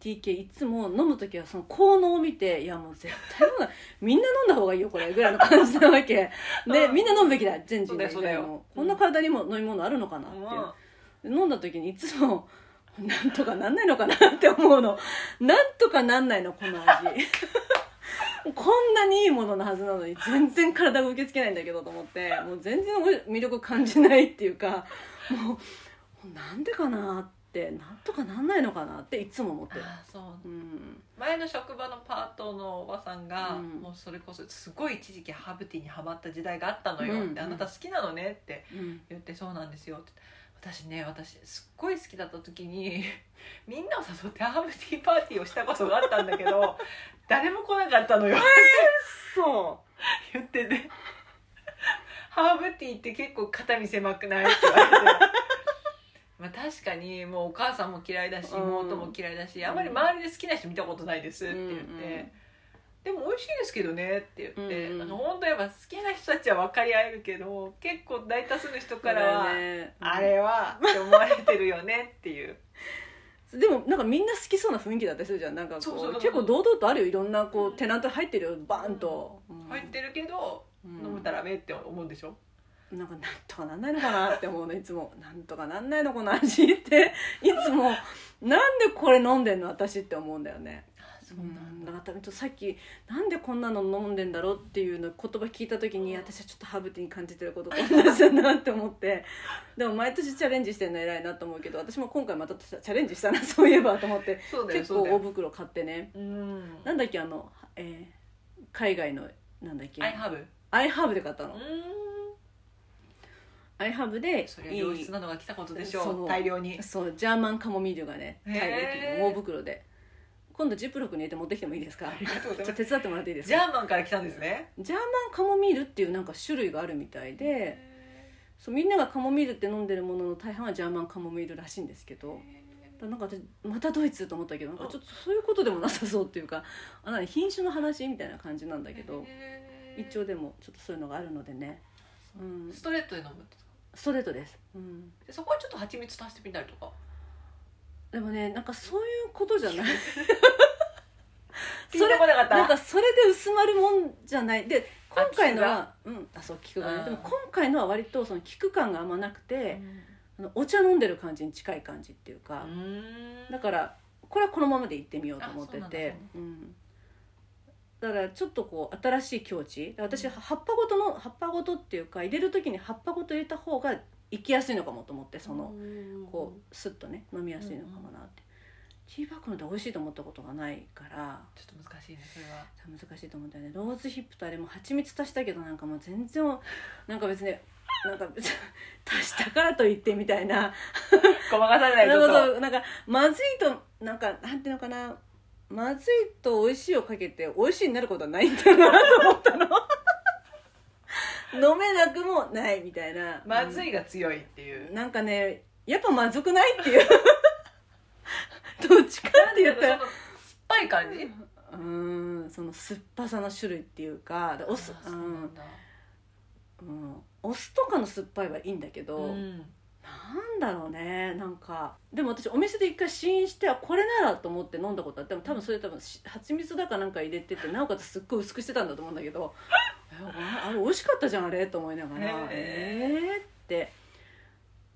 TK いつも飲むときはその効能を見て、いやもう絶対飲んだみんな飲んだ方がいいよこれぐらいの感じなわけで、みんな飲むべきだ、全人類ぐらいのこんな体にも飲み物あるのかなっていう、うん、飲んだときにいつもなんとかなんないのかなって思うのなんとかなんないのこの味こんなにいいもののはずなのに全然体が受け付けないんだけどと思って、もう全然魅力感じないっていうか、もうなんでかなってなんとかなんないのかなっていつも思ってる。あ、そう、うん、前の職場のパートのおばさんが、うん、もうそれこそすごい一時期ハーブティーにハマった時代があったのよ、うん、あなた好きなのねって言って、うん、そうなんですよって。私すっごい好きだった時にみんなを誘ってハーブティーパーティーをしたことがあったんだけど誰も来なかったのよそう言ってねハーブティーって結構肩身狭くないって言われてまあ、確かにもうお母さんも嫌いだし妹も嫌いだし、うん、あまり周りで好きな人見たことないですって言って、うんうん、でも美味しいですけどねって言って、うんうん、本当やっぱ好きな人たちは分かり合えるけど結構大多数の人からは、うん、あれはって思われてるよねっていうでもなんかみんな好きそうな雰囲気だったりするじゃん、なんかこう、そうそうそう、結構堂々とあるよ、いろんなこう、うん、テナント入ってるよバーンと、うんうん、入ってるけど、うん、飲めたらべって思うでしょ。なんとかなんないのかなって思うのいつもなんとかなんないのこの味っていつもなんでこれ飲んでんの私って思うんだよね。そうなんだ、だからさっきなんでこんなの飲んでんだろうっていうの言葉聞いた時に私はちょっとハーブティーに感じてることが同じだなって思ってでも毎年チャレンジしてるの偉いなと思うけど私も今回またチャレンジしたなそういえばと思って結構大袋買ってね、うん、なんだっけあの、海外のなんだっけアイハーブで買ったの。アイハーブでそれは良質なのが来たことでしょう。大量にそうジャーマンカモミールがね大量に大袋で今度ジップロックに入れて持ってきてもいいですか。ありがとうございます手伝ってもらっていいですか。ジャーマンから来たんですね。ジャーマンカモミールっていうなんか種類があるみたいで、そうみんながカモミールって飲んでるものの大半はジャーマンカモミールらしいんですけど、なんか私またドイツと思ったけどなんかちょっとそういうことでもなさそうっていうか、あなんか品種の話みたいな感じなんだけど一応でもちょっとそういうのがあるのでね、うん、ストレートで飲むんですか。ストレートです、うん、でそこはちょっと蜂蜜足してみたりとか。でもねなんかそういうことじゃないそれなんかそれで薄まるもんじゃないで今回のはでも今回のは割とその効く感があんまなくて、うん、お茶飲んでる感じに近い感じっていうか、うん、だからこれはこのままでいってみようと思ってて、だからちょっとこう新しい境地。私葉っぱごとっていうか入れる時に葉っぱごと入れた方が生きやすいのかもと思って、そのこうスッとね飲みやすいのかもなって。ティーバッグので美味しいと思ったことがないからちょっと難しいね。それは難しいと思ったよね。ローズヒップとあれも蜂蜜足したけどなんかもう全然なんか別になんか足したからといってみたいなごまかされないぞとなんかまずいとなんかなんていうのかな、まずいと美味しいをかけて美味しいになることはないんだなと思ったの飲めなくもないみたいな、まずいが強いっていう、なんかねやっぱまずくないっていうどっちかって言ったら酸っぱい感じ、その酸っぱさの種類っていうかお酢、お酢とかの酸っぱいはいいんだけど、なんだろうね、なんかでも私お店で一回試飲してこれならと思って飲んだことあって、多分それ蜂蜜だかなんか入れててなおかつすっごい薄くしてたんだと思うんだけどあれ美味しかったじゃんあれと思いながらって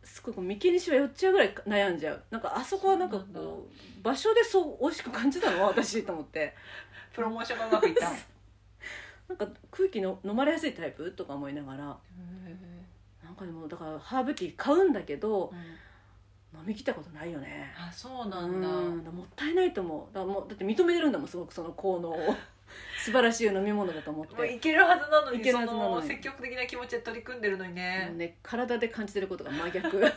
すごい眉間にしわ寄っちゃうぐらい悩んじゃう。なんかあそこはなんかこう場所でそう美味しく感じたの私と思ってプロモーションがうまくいったなんか空気の飲まれやすいタイプとか思いながら、なんかでもだからハーブティー買うんだけど、飲み切ったことないよね。あ、そうなんだ。もったいないと思う。だって認めてるんだもん、すごくその効能を素晴らしい飲み物だと思ってもういけるはずなのに、その積極的な気持ちで取り組んでるのにね、体で感じてることが真逆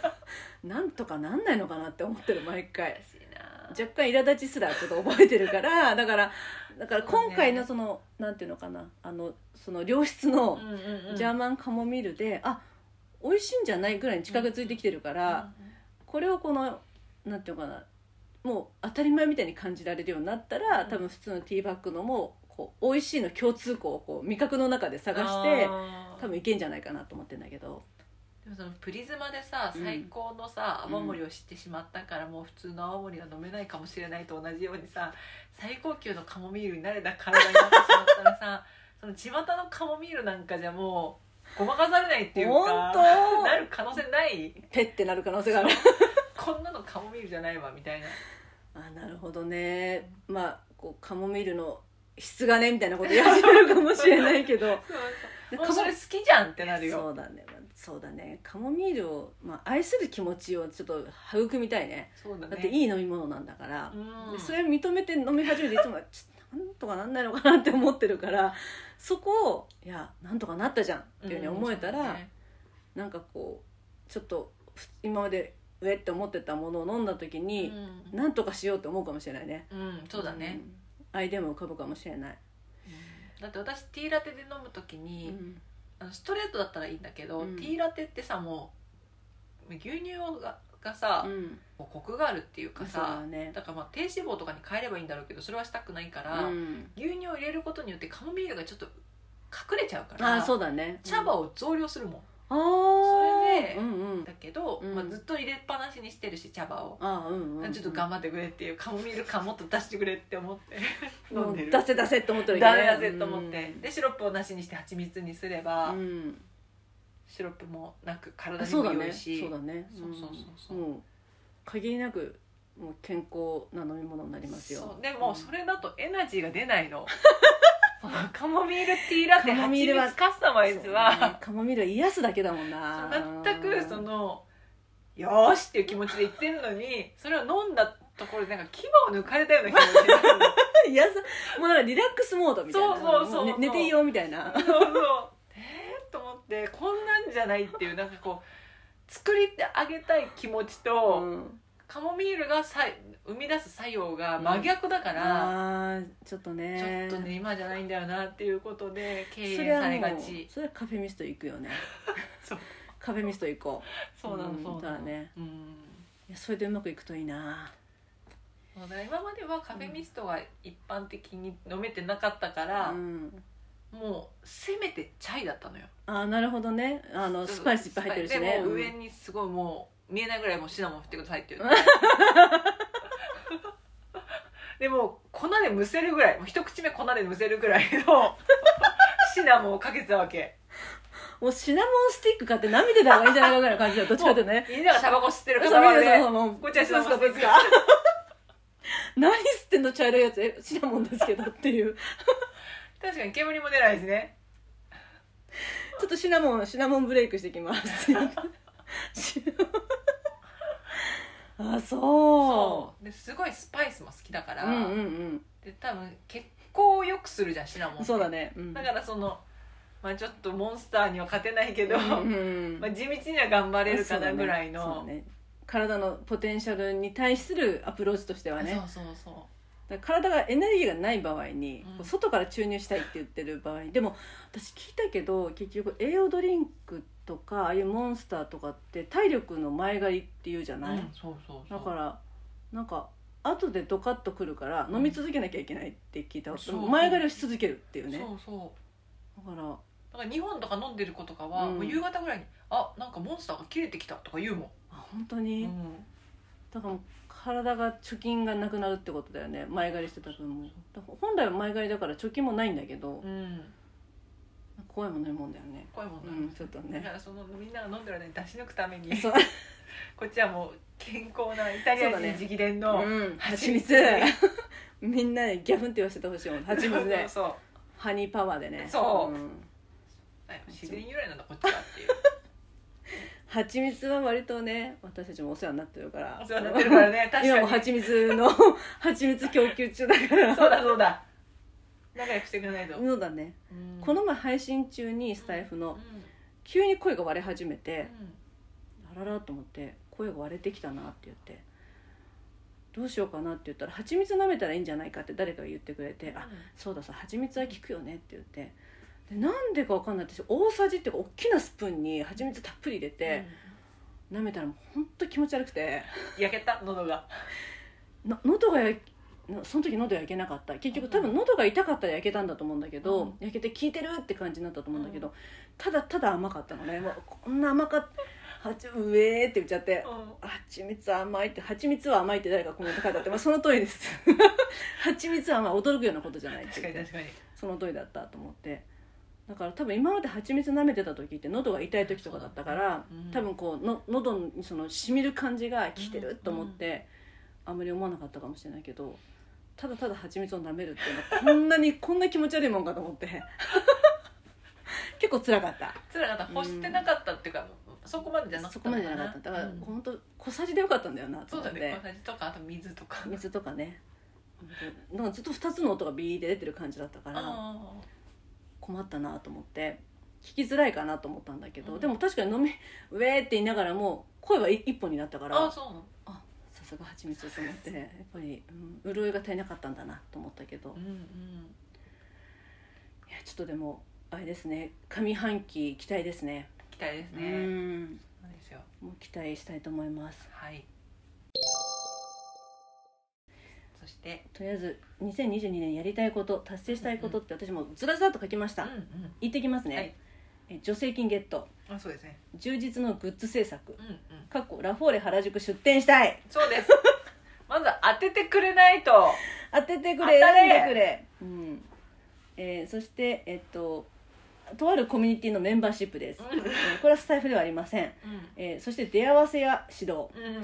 なんとかなんないのかなって思ってる毎回。若干苛立ちすらちょっと覚えてるからだから今回のそのなんていうのかなその良質のジャーマンカモミールであ美味しいんじゃないぐらいに近くついてきてるからこれをこのなんていうのかなもう当たり前みたいに感じられるようになったら多分普通のティーバッグのもこう美味しいの共通項をこう味覚の中で探して多分いけんじゃないかなと思ってんだけどでもそのプリズマでさ最高のさ、うん、泡盛を知ってしまったからもう普通の泡盛は飲めないかもしれないと同じようにさ最高級のカモミールに慣れた体になってしまったらさその巷のカモミールなんかじゃもうごまかされないっていうかなる可能性ないペッてなる可能性があるこんなのカモミールじゃないわみたいなあなるほどね、うん、まあこうカモミールの質がねみたいなこと言われるかもしれないけどもうそれ好きじゃんってなるよそうだねそうだねカモミールを、まあ、愛する気持ちをちょっと育みたい ねだっていい飲み物なんだから、うん、それを認めて飲み始めていつもちょっとなんとかなんないのかなって思ってるからそこをいやなんとかなったじゃんっていう風に思えたら、うんね、なんかこうちょっと今までうえって思ってたものを飲んだ時に、うん、なんとかしようって思うかもしれないね、うん、そうだね、うん、アイデアも浮かぶかもしれない、うん、だって私ティーラテで飲む時に、うんストレートだったらいいんだけど、うん、ティーラテってさもう牛乳がさ、うん、もうコクがあるっていうかさ ね、だからまあ低脂肪とかに変えればいいんだろうけどそれはしたくないから、うん、牛乳を入れることによってカモミールがちょっと隠れちゃうからあそうだ、ねうん、茶葉を増量するもんあそれで、うんうん、だけど、うんまあ、ずっと入れっぱなしにしてるし茶葉をあ、うんうんうん、ちょっと頑張ってくれっていうカモミール感もっと出してくれって思って飲んでる出せ出せって思ってるけど、ね、出せ出せと思って、うん、でシロップをなしにして蜂蜜にすれば、うん、シロップもなく体にも良いしそうだねもう限りなくもう健康な飲み物になりますよそうでも、うん、それだとエナジーが出ないのカモミールティーラテハチミツカスタマイズは、ね、カモミールは癒すだけだもんな全くそのよしっていう気持ちで言ってるのにそれを飲んだところでなんか牙を抜かれたような気持ちになるの癒さもうなんかリラックスモードみたいなそう、ね、寝ていいよみたいなそうそうと思ってこんなんじゃないっていうなんかこう作りてあげたい気持ちと、うんカモミールが生み出す作用が真逆だから、うん、あちょっとね今じゃないんだよなっていうことで敬遠されがちそれはカフェミスト行くよねそうカフェミスト行こうそうなのそうなの、ねうん、いやそれでうまくいくといいなそうだ今まではカフェミストが一般的に飲めてなかったから、うん、もうせめてチャイだったのよあなるほどねスパイスいっぱい入ってるしねでも上にすごいもう見えないぐらいもうシナモン振ってくださいって言うでも粉でむせるぐらいもう一口目粉でむせるぐらいのシナモンをかけてたわけもうシナモンスティック買って舐めてた方がいいんじゃないかぐらいの感じだどっちかってねみんながタバコ吸ってるからでこっちはシナモン吸ってるから何吸ってんの茶色いやつシナモンですけどっていう確かに煙も出ないですねちょっとシナモンブレイクしてきますあそうですごいスパイスも好きだから、うんうんうん、で多分血行を良くするじゃんシナモンってそうだね、うん、だからその、まあ、ちょっとモンスターには勝てないけど、うんうんまあ、地道には頑張れるかなぐらいのそうだね、そうだね、体のポテンシャルに対するアプローチとしてはねそうそうそうだから体がエネルギーがない場合に、うん、外から注入したいって言ってる場合でも私聞いたけど結局栄養ドリンクってとかああいうモンスターとかって体力の前借りっていうじゃない、うん、そうそうそうだからなんか後でドカッとくるから飲み続けなきゃいけないって聞いた、うん、前借りをし続けるっていうねそうそうだから2本とか飲んでる子とかは、うん、もう夕方ぐらいにあなんかモンスターが切れてきたとか言うもんあ本当に、うん、だからもう体が貯金がなくなるってことだよね前借りしてたと思うだから本来は前借りだから貯金もないんだけど、うん怖いもんないもんだよね。怖いもんない、うん、ちょっとね。だからそのみんなが飲んでる間に出し抜くために、こっちはもう健康なイタリア人直伝の蜂蜜、ねうん。みんなでギャフンって言わせてほしいもん。蜂蜜でそうそうハニーパワーでね。そう。うん、自然由来なんだこっちはっていう。蜂蜜は割とね私たちもお世話になってるから。お世話になってるからね。確かに今も蜂蜜供給中だから。そうだそうだ。仲良くしてくれないとそうだね、うん、この前配信中にスタイフの急に声が割れ始めて、うん、あららと思って声が割れてきたなって言ってどうしようかなって言ったら、蜂蜜舐めたらいいんじゃないかって誰かが言ってくれて、うん、あ、そうださ、蜂蜜は効くよねって言って、でなんでか分かんない、私大さじっていうか大きなスプーンに蜂蜜たっぷり入れて、うん、舐めたらもうほんと気持ち悪くて焼けた、喉が喉がその時喉焼けなかった、結局多分喉が痛かったら焼けたんだと思うんだけど、うん、焼けて効いてるって感じになったと思うんだけど、うん、ただただ甘かったのね、もうこんな甘かったうえーって言っちゃって、うん、蜂蜜甘いって、蜂蜜は甘いって誰かコメント書いてあって、まあ、その通りです蜂蜜は甘い、驚くようなことじゃないって言って、確かに確かにその通りだったと思って、だから多分今まで蜂蜜舐めてた時って喉が痛い時とかだったから、うん、多分こうの喉にその染みる感じが効いてると思って、うんうん、あんまり思わなかったかもしれないけど、ただただ蜂蜜を舐めるっていうのはこんな気持ち悪いもんかと思って結構辛かった、欲してなかったっていうか、そこまでじゃなかったのかな、だから本当、うん、小さじでよかったんだよなと思って。そうだね、小さじとか、あと水とかね、なんかずっと2つの音がビーって出てる感じだったから困ったなと思って聞きづらいかなと思ったんだけど、うん、でも確かにウェーって言いながらも声は一本になったから、あ、そうなの、あ、すごい蜂蜜を染めて、やっぱり、うん、潤いが足りなかったんだなと思ったけど、うんうん、いやちょっとでもあれですね、上半期期待ですね、うん、そうですよ、もう期待したいと思います。はい、そしてとりあえず2022年やりたいこと、達成したいことって私もずらずらっと書きました、うんうん、言ってきますね、はい、助成金ゲット、あ、そうですね、充実のグッズ制作、うんうん、かっこラフォーレ原宿出店したい、そうですまず当ててくれないと、当ててくれ、選んでくれ、うん、そしてとあるコミュニティのメンバーシップです、うん、これはスタイフではありません、うん、そして出会わせや指導、うんうん、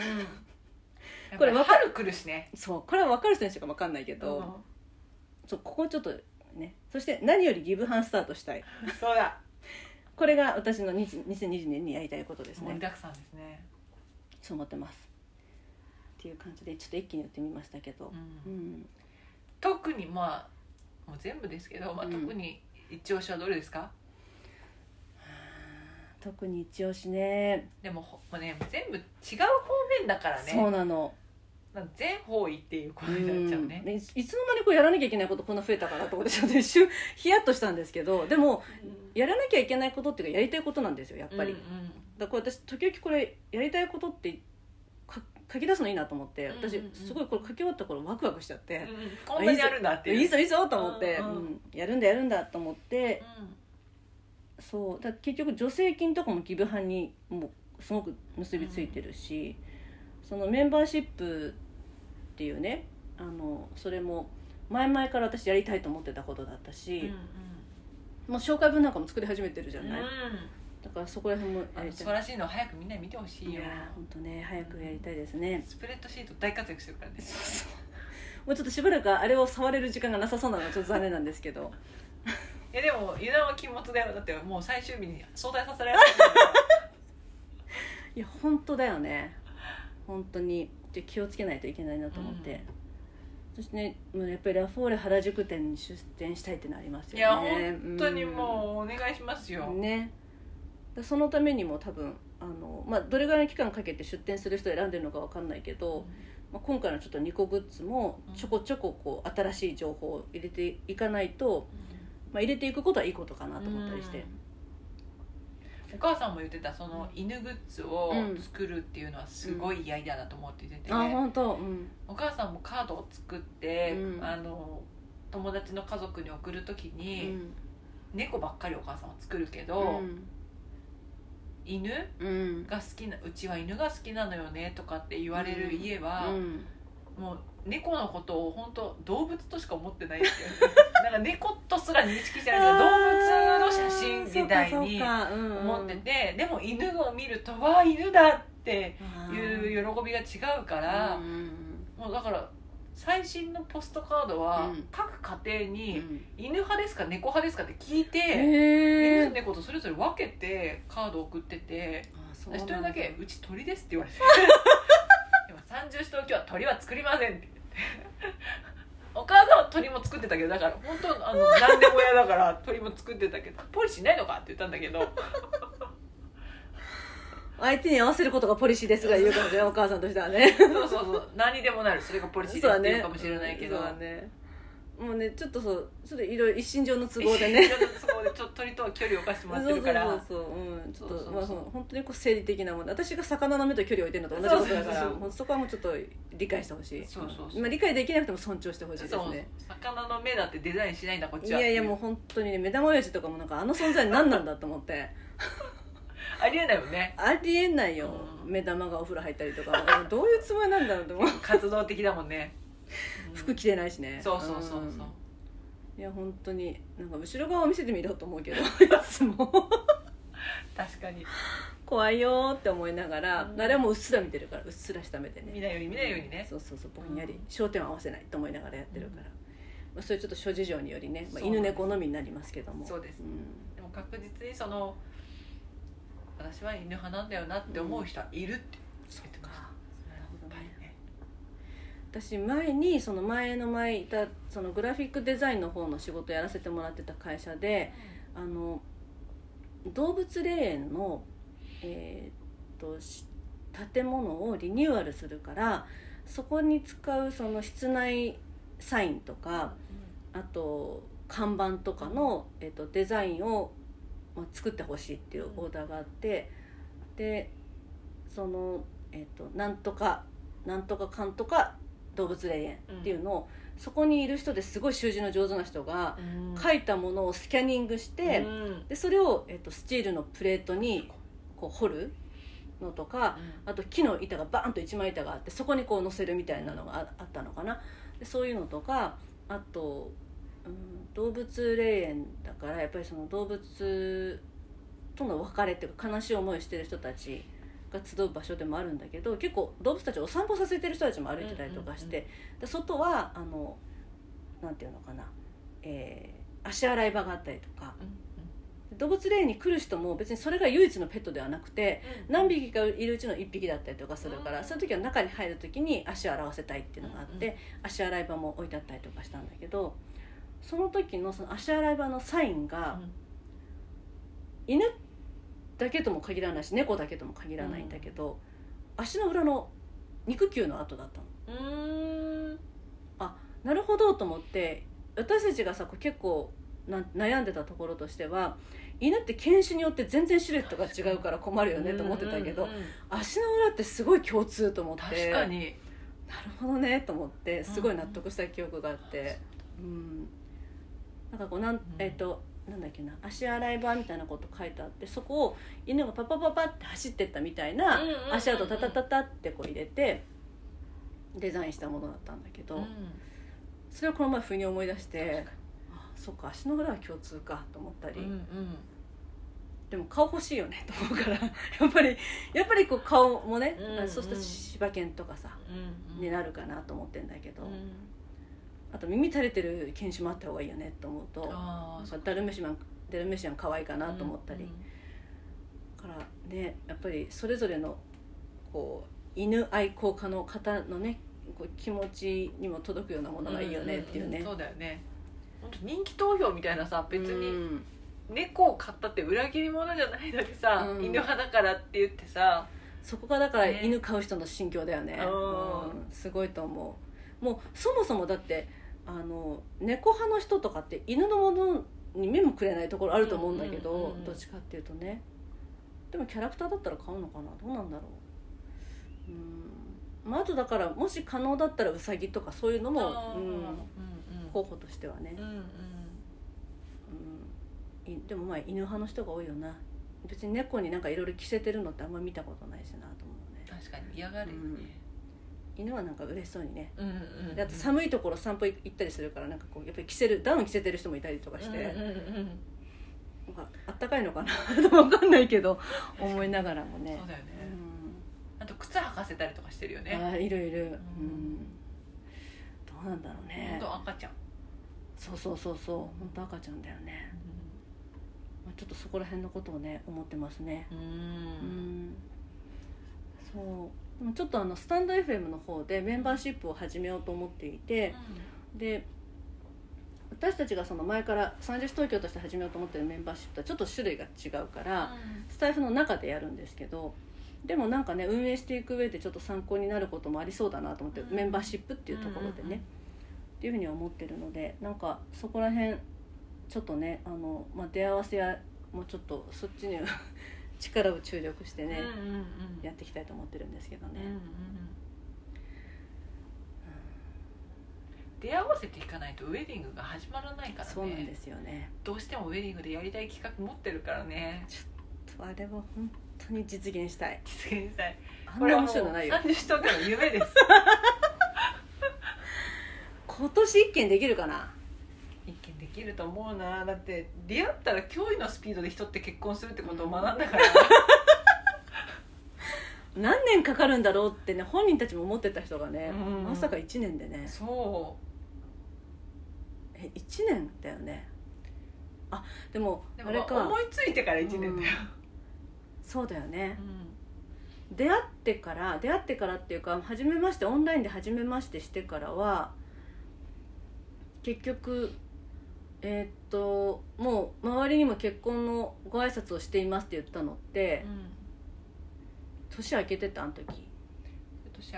これ春来るしね、そう、これは分かる人にしか分かんないけど、うん、そう、ここちょっとね、そして何よりギブハンスタートしたいそうだ、これが私の2020年にやりたいことですね。盛りだくさんですね。そう思ってますっていう感じでちょっと一気に言ってみましたけど、うんうん、特にまあもう全部ですけど、まあ、特に一押しはどれですか、うん、特に一押しね、でもね全部違う方面だからね、そうなの、全方位っていうことになっちゃうね、うん、いつの間にこうやらなきゃいけないことこんな増えたかなと思ってちょっと一瞬ヒヤッとしたんですけど、でも、うん、やらなきゃいけないことっていうかやりたいことなんですよ、やっぱり、うんうん、だから私時々これやりたいことって書き出すのいいなと思って、私すごいこれ書き終わった頃ワクワクしちゃって、うんうん、こんなにやるんだっていう、いいぞと思って、うんうん、やるんだと思って、うん、そうだ、結局助成金とかもギブハンにもうすごく結びついてるし、うん、そのメンバーシップっていうね、それも前々から私やりたいと思ってたことだったし、うんうん、もう紹介文なんかも作り始めてるじゃない、うん、だからそこら辺もやりたい、素晴らしいのを早くみんなに見てほしいよ、いや本当ね、早くやりたいですね、うん、スプレッドシート大活躍してるからね、そうそうもうちょっとしばらくあれを触れる時間がなさそうなのがちょっと残念なんですけどいやでも油断は禁物だよ、だってもう最終日に相対させられるいや本当だよね、本当に気をつけないといけないなと思って、うん、そしてね、やっぱりラフォーレ原宿店に出店したいってのありますよね、いや本当にもうお願いしますよ、うん、ね、そのためにも多分まあ、どれぐらいの期間かけて出店する人を選んでるのか分かんないけど、うん、まあ、今回のちょっと2個グッズもちょこちょここう新しい情報を入れていかないと、うん、まあ、入れていくことはいいことかなと思ったりして、うん、お母さんも言ってた、その犬グッズを作るっていうのはすごいいいアイデアだと思うって言ってて、うん、あ、本当、うん、お母さんもカードを作って、うん、友達の家族に送るときに、うん、猫ばっかりお母さんは作るけど、うん、犬が好きな、うちは犬が好きなのよねとかって言われる家は、うん、もう猫のことを本当動物としか思ってないっていうなんか猫とすら認識してないから動物の写真みたいに思ってて、でも犬を見るとわあ犬だっていう喜びが違うから、もうだから最新のポストカードは各家庭に犬派ですか猫派ですかって聞いて、犬と猫とそれぞれ分けてカードを送ってて、一人だけうち鳥ですって言われて30種と今日は鳥は作りませんってお母さんは鳥も作ってたけど、だから本当何でも嫌だから鳥も作ってたけど、ポリシーないのかって言ったんだけど相手に合わせることがポリシーですが言うかもしれないお母さんとしてはねそうそうそう何にでもなるそれがポリシーですって言うかもしれないけど、そうね、もうねちょっとそうちょっといろいろ一身上の都合でね一身上の都合でちょっと鳥とは距離を置かせてもらってるからそうそうそうそう、うん、ちょっとまあ本当にこう生理的なもの、私が魚の目と距離を置いてるのと同じことだから、そこはもうちょっと理解してほしい。そうそうそう、まあ、理解できなくても尊重してほしいですね。魚の目だってデザインしないんだこっちは。いやいやもう本当にね、目玉親父とかもなんかあの存在何なんだと思ってありえないよね。ありえないよ、うん、目玉がお風呂入ったりとかどういうつもりなんだろうと思う活動的だもんね服着てないしね。そうそうそうそう、いや本当になんか後ろ側を見せてみろと思うけどいつも確かに怖いよって思いながら、あれはもううっすら見てるから、うっすらした目でね、見ないように見ないようにね、そうそうそう、ぼんやり、焦点を合わせないと思いながらやってるから、まあ、そういうちょっと諸事情によりね、まあ、犬猫のみになりますけども。そうです、うん、でも確実にその私は犬派なんだよなって思う人はいるって言ってました、うん、なるほどね。私前にその前いたそのグラフィックデザインの方の仕事をやらせてもらってた会社で、うん、あの動物霊園の、建物をリニューアルするから、そこに使うその室内サインとか、うん、あと看板とかの、デザインを、まあ、作ってほしいっていうオーダーがあって、うん、でその、なんとかかんとか動物霊園っていうのを、うん、そこにいる人ですごい習字の上手な人が書いたものをスキャニングして、うん、でそれを、スチールのプレートにこう彫るのとか、うん、あと木の板がバーンと一枚板があってそこにこう載せるみたいなのがあったのかな。でそういうのとか、あと、うん、動物霊園だからやっぱりその動物との別れっていうか悲しい思いをしてる人たちが集う場所でもあるんだけど、結構動物たちをお散歩させてる人たちも歩いてたりとかして、うんうんうん、で外はあのなんていうのかな、足洗い場があったりとか、うんうん、動物霊園に来る人も別にそれが唯一のペットではなくて、うん、何匹かいるうちの1匹だったりとかするから、うん、そういう時は中に入る時に足を洗わせたいっていうのがあって、うんうん、足洗い場も置いてあったりとかしたんだけど、その時のその足洗い場のサインが、うん、犬だけとも限らないし猫だけとも限らないんだけど、うん、足の裏の肉球の跡だったの。あ、なるほどと思って、私たちがさ結構悩んでたところとしては、犬って犬種によって全然シルエットが違うから困るよねと思ってたけど、うんうんうん、足の裏ってすごい共通と思って、確かになるほどねと思ってすごい納得した記憶があって、うんうん、なんかこうなん、なんだっけな、足洗い場みたいなこと書いてあって、そこを犬がパパパパって走ってったみたいな足跡をタタタタってこう入れてデザインしたものだったんだけど、うん、それをこの前ふうに思い出して、あそっか足の裏は共通かと思ったり、うんうん、でも顔欲しいよねと思うからやっぱりこう顔もね、うんうん、そうすると柴犬とかさ、うんうん、になるかなと思ってんだけど、うん、あと耳垂れてる犬種もあった方がいいよねと思うと、ダルメシアン可愛いかなと思ったり、うんうん、からね、やっぱりそれぞれのこう犬愛好家の方のねこう気持ちにも届くようなものがいいよねっていうね、うんうんうん、そうだよね。本当人気投票みたいなさ、別に猫を飼ったって裏切り者じゃないのにさ、うん、犬派だからって言ってさ、そこがだから犬飼う人の心境だよね、うん、すごいと思う。もうそもそもだってあの猫派の人とかって犬のものに目もくれないところあると思うんだけど、うんうんうんうん、どっちかっていうとね、でもキャラクターだったら買うのかな、どうなんだろう、うん、まあ、あとだからもし可能だったらウサギとかそういうのも、うんうんうん、候補としてはね、うんうんうん、でもまあ犬派の人が多いよな。別に猫になんかいろいろ着せてるのってあんま見たことないしなと思うね。確かに嫌がるよね、うん、犬はなんか嬉しそうにね、うんうんうん、であと寒いところ散歩行ったりするから、なんかこうやっぱりダウン着せてる人もいたりとかして、うんうんうん、あったかいのかな分かんないけど思いながらもね。そうだよね、うん、あと靴履かせたりとかしてるよね。あ、いるいる、うんうん、どうなんだろうね。本当赤ちゃん、そうそうそうそう、本当赤ちゃんだよね、うん、まあ、ちょっとそこら辺のことをね思ってますね。うん、うん、そうちょっとスタンド FM の方でメンバーシップを始めようと思っていて、うん、で私たちがその前から34TYOとして始めようと思っているメンバーシップとはちょっと種類が違うから、うん、スタイフの中でやるんですけど、でもなんかね運営していく上でちょっと参考になることもありそうだなと思って、うん、メンバーシップっていうところでね、うんうん、っていうふうには思ってるので、なんかそこら辺ちょっとねまあ、出会わせやもうちょっとそっちに力を注力してね、うんうんうん、やっていきたいと思ってるんですけどね、うんうんうん、出会わせていかないとウェディングが始まらないからね。そうなんですよね。どうしてもウェディングでやりたい企画持ってるからね。ちょっとあれは本当に実現したい。実現したい。あんな面白いのないよ。30人での夢です。今年一件できるかな。一件できると思うな。だって出会ったら驚異のスピードで人って結婚するってことを学んだから、うん、何年かかるんだろうってね本人たちも思ってた人がね、うん、まさか1年でね。そう1年だよね。あでもあれか、思いついてから1年だよ、うん、そうだよね、うん、出会ってからっていうか初めまして、オンラインで初めましてしてからは結局、もう周りにも結婚のご挨拶をしていますって言ったのって、うん、年明けてたあの時。年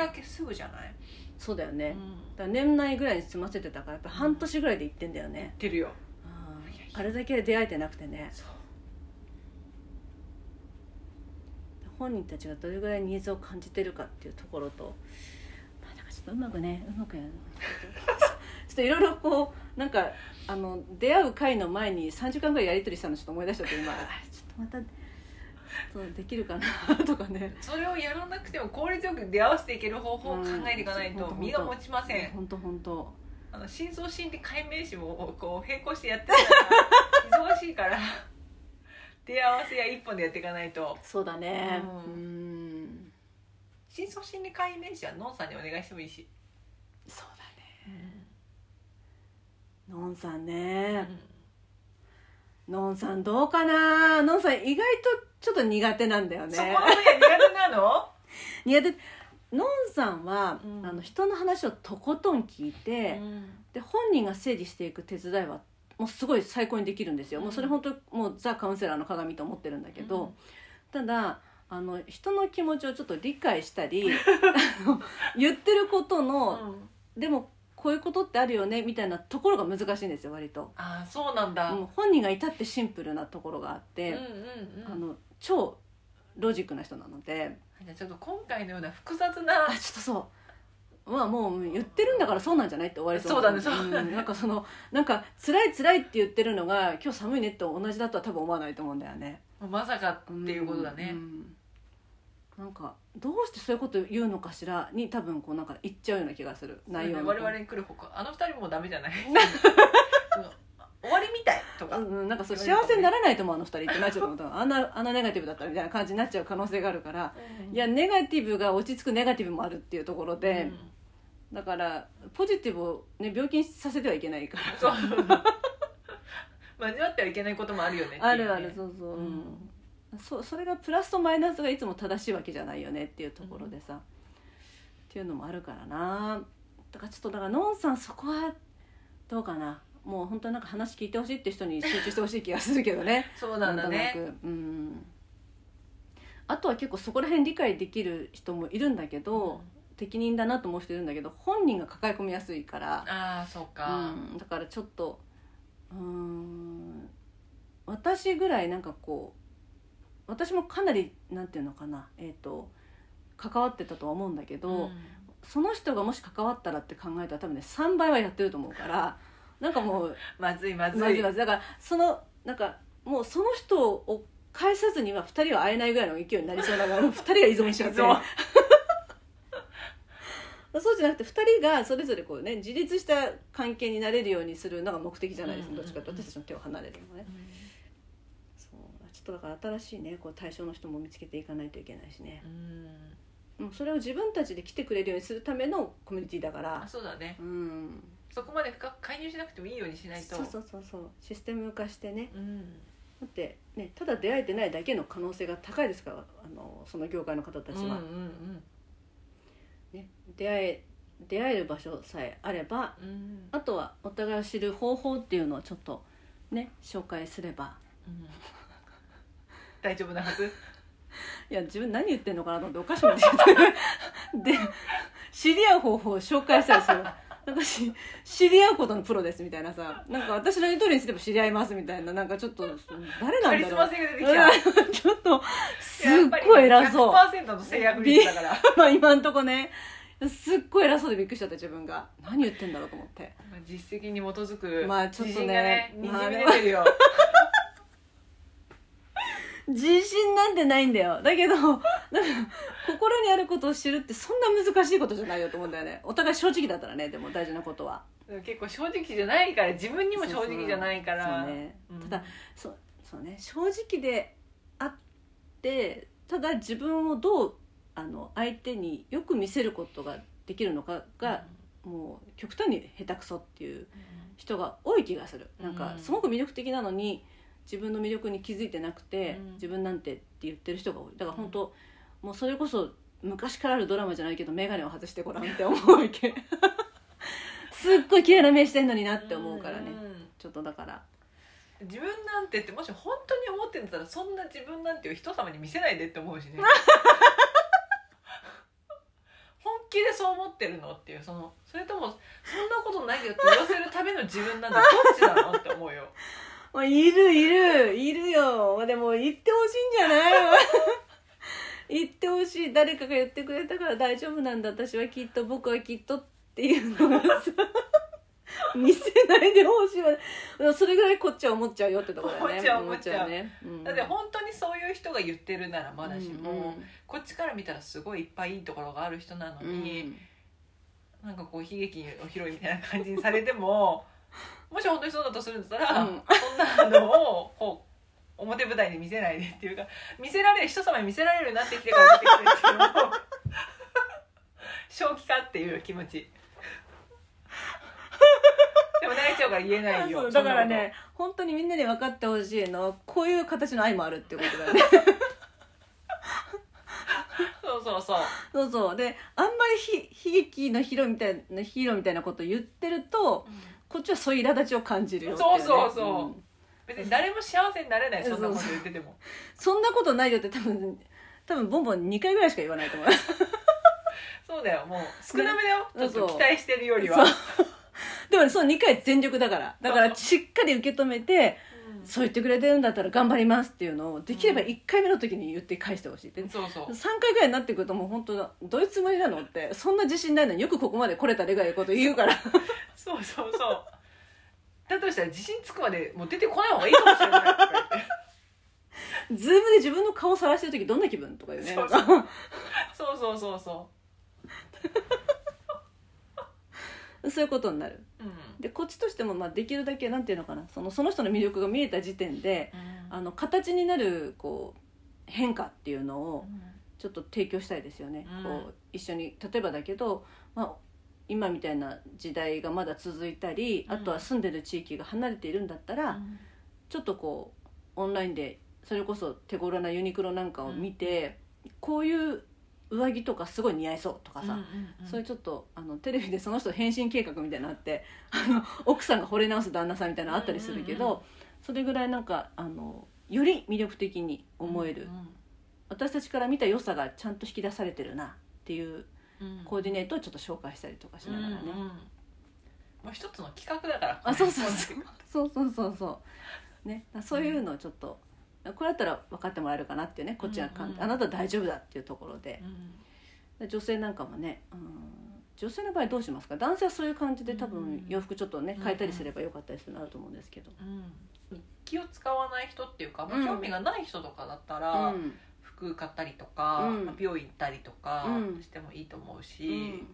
明けすぐじゃない？そうだよね、うん、だ年内ぐらいに済ませてたからやっぱ半年ぐらいで行ってんだよね、うん、行ってるよ、うん、あれだけ出会えてなくてね。そう本人たちがどれぐらいニーズを感じてるかっていうところと、まあ、なんかちょっとうまくやるのちょっといろいろこうなんか出会う回の前に3時間ぐらいやり取りしたのちょっと思い出しちゃって今ちょっとまたできるかなとかね。それをやらなくても効率よく出会わせていける方法を考えていかないと身が持ちません。本当深層心理解明士もこう並行してやってたら忙しいから出会わせや一本でやっていかないと。そうだね、うん、うん深層心理解明士はノンさんにお願いしてもいいし。そうだね、のんさんね、うん、のんさんどうかな。のんさん意外とちょっと苦手なんだよね。そこの分野苦手なの苦手。のんさんは、うん、人の話をとことん聞いて、うん、で本人が整理していく手伝いはもうすごい最高にできるんですよ、うん、もうそれ本当もうザ・カウンセラーの鏡と思ってるんだけど、うん、ただ人の気持ちをちょっと理解したり言ってることの、うん、でもこういうことってあるよねみたいなところが難しいんですよ割と。あ、そうなんだ。本人が至ってシンプルなところがあって、うんうんうん、超ロジックな人なので、ちょっと今回のような複雑なちょっとそう、まあ、もう言ってるんだからそうなんじゃないって終わりそうなんです。そうだね、そうだね、うん、なんかなんか辛いって言ってるのが今日寒いねと同じだとは多分思わないと思うんだよね。まさかっていうことだね、うんうん、なんかどうしてそういうこと言うのかしらに多分こうなんか言っちゃうような気がする内容の、ね、我々に来るほかあの二人もダメじゃない終わりみたいとか、うん、なんかそう幸せにならないと思うあの二人ってなっちゃうと思ったあんなネガティブだったみたいな感じになっちゃう可能性があるから、うん、いやネガティブが落ち着くネガティブもあるっていうところで、うん、だからポジティブを、ね、病気にさせてはいけないからそう交わってはいけないこともあるよねっていうね。あるある、そうそう、うん、それがプラスとマイナスがいつも正しいわけじゃないよねっていうところでさ、うん、っていうのもあるからな。だからちょっとだからのんさんそこはどうかな。もう本当になんか話聞いてほしいって人に集中してほしい気がするけどねそうなんだね、うん、あとは結構そこら辺理解できる人もいるんだけど、うん、適任だなと思う人いるんだけど本人が抱え込みやすいから。あ、そうか、うん、だからちょっと私ぐらいなんかこう私もかなりなんていうのかな、関わってたとは思うんだけど、うん、その人がもし関わったらって考えたら多分ね3倍はやってると思うからなんかもうまずいだからなんかもうその人を介さずには2人は会えないぐらいの勢いになりそうだから2人が依存しちゃってそうじゃなくて2人がそれぞれこうね自立した関係になれるようにするのが目的じゃないですか、うんうんうん、どっちかと私たちの手を離れるのね、うん、だから新しいねこう対象の人も見つけていかないといけないしね。うん、それを自分たちで来てくれるようにするためのコミュニティだから。そうだね、うん、そこまで深く介入しなくてもいいようにしないと。そうシステム化してね、うん、だってねただ出会えてないだけの可能性が高いですからその業界の方たちは、うんうんうんね、出会える場所さえあれば、うん、あとはお互いを知る方法っていうのをちょっとね紹介すれば、うん大丈夫なはずいや自分何言ってんのかなと思っておかしいんで知り合う方法を紹介したりする。なんか知り合うことのプロですみたいなさ、なんか私の言う通りにすれば知り合いますみたいな、なんかちょっと誰なんだろう、カリスマ性が出てきたちょっとすっごい偉そう、 100% の制約率だからまあ今んとこねすっごい偉そうでびっくりしちゃった自分が、何言ってんだろうと思って、実績に基づく、まあちょっとねにじみ出てるよ自信なんてないんだよ。だけどなんか心にあることを知るってそんな難しいことじゃないよと思うんだよね。お互い正直だったらね。でも大事なことは結構正直じゃないから、自分にも正直じゃないから、そうね、うん、ただそうね、正直であって、ただ自分をどう相手によく見せることができるのかが、うん、もう極端に下手くそっていう人が多い気がする、うん、なんかすごく魅力的なのに自分の魅力に気づいてなくて、うん、自分なんてって言ってる人が多い。だから本当、うん、もうそれこそ昔からあるドラマじゃないけど、眼鏡を外してごらんって思うけどすっごい綺麗な目してんのになって思うからね、うん、ちょっとだから自分なんてってもし本当に思ってんだったら、そんな自分なんてを人様に見せないでって思うしね本気でそう思ってるのっていう、それともそんなことないよって言わせるための自分なんだどっちなのって思うよいるよ。でも言ってほしいんじゃない言ってほしい、誰かが言ってくれたから大丈夫なんだ、私はきっと、僕はきっとっていうのがさ見せないでほしいわ。それぐらいこっちは思っちゃうよってところだね。思っちゃうね、うん、だって本当にそういう人が言ってるならまだしも、うんうん、こっちから見たらすごいいっぱいいいところがある人なのに、うん、なんかこう悲劇を拾いみたいな感じにされてももし本当にそうだとするんだったら、うん、そんなのをこう表舞台で見せないでっていうか、見せられる人様に見せられるようになってきてから出てきてるっていうのも正気かっていう気持ちでも大丈夫から言えないよ。だからね、本当にみんなに分かってほしいの、こういう形の愛もあるってことだよねそうで、あんまり悲劇のヒーローみたいなこと言ってると、うん、こっちはそういう苛立ちを感じるよって、ね、そう、うん、別に誰も幸せになれない、そんなこと言っててもそんなことないよって多分ボンボン2回ぐらいしか言わないと思うそうだよ、もう少なめだよ、ね、ちょっと期待してるよりはでも、ね、その2回全力だからしっかり受け止めて、うん、そう言ってくれてるんだったら頑張りますっていうのをできれば1回目の時に言って返してほしいって、うん、3回ぐらいになってくると、もう本当どういうつもりなのって、そんな自信ないのによくここまで来れたれがいいこと言うからそうだとしたら自信つくまでもう出てこない方がいいかもしれないとか言ってズームで自分の顔さらしてる時どんな気分とか言うね。そうそういうことになる、うん、でこっちとしてもまあできるだけなんていうのかな、その人の魅力が見えた時点で、うん、形になるこう変化っていうのをちょっと提供したいですよね、うん、こう一緒に、例えばだけど、まあ今みたいな時代がまだ続いたり、あとは住んでる地域が離れているんだったら、うん、ちょっとこうオンラインでそれこそ手頃なユニクロなんかを見て、うん、こういう上着とかすごい似合いそうとかさ、うんうんうん、そういうちょっとテレビでその人変身計画みたいなのあって、奥さんが惚れ直す旦那さんみたいなのあったりするけど、うんうんうん、それぐらいなんかより魅力的に思える、うんうん、私たちから見た良さがちゃんと引き出されてるなっていうコーディネートをちょっと紹介したりとかしながらね、うんうん、もう一つの企画だから、あ、そう、ね、そういうのをちょっと、うん、これだったら分かってもらえるかなっていうね、こっちは、うんうん、あなた大丈夫だっていうところで、うん、女性なんかもね、うん、女性の場合どうしますか？男性はそういう感じで多分洋服ちょっとね、うん、変えたりすればよかったりするのあると思うんですけど、うん、気を使わない人っていうか、興味がない人とかだったら、うん、服買ったりとか、うん、美容院行ったりとかしてもいいと思うし、うん、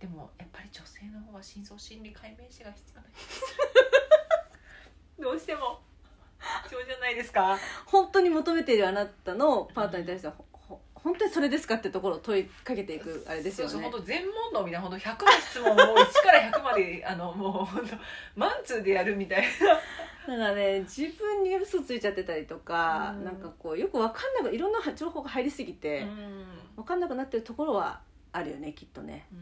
でもやっぱり女性の方は深層心理解明士が必要な気がするどうしても必要じゃないですか。本当に求めているあなたのパートナーに対しては、うん、本当にそれですかってところを問いかけていくあれですよね。そうそう、本当全問答みたいな、本当100の質問を1から100までもう本当マンツーでやるみたいなだからね、自分に嘘ついちゃってたりとか、うん、なんかこうよく分かんなく、いろんな情報が入りすぎて、うん、分かんなくなってるところはあるよね、きっとね、う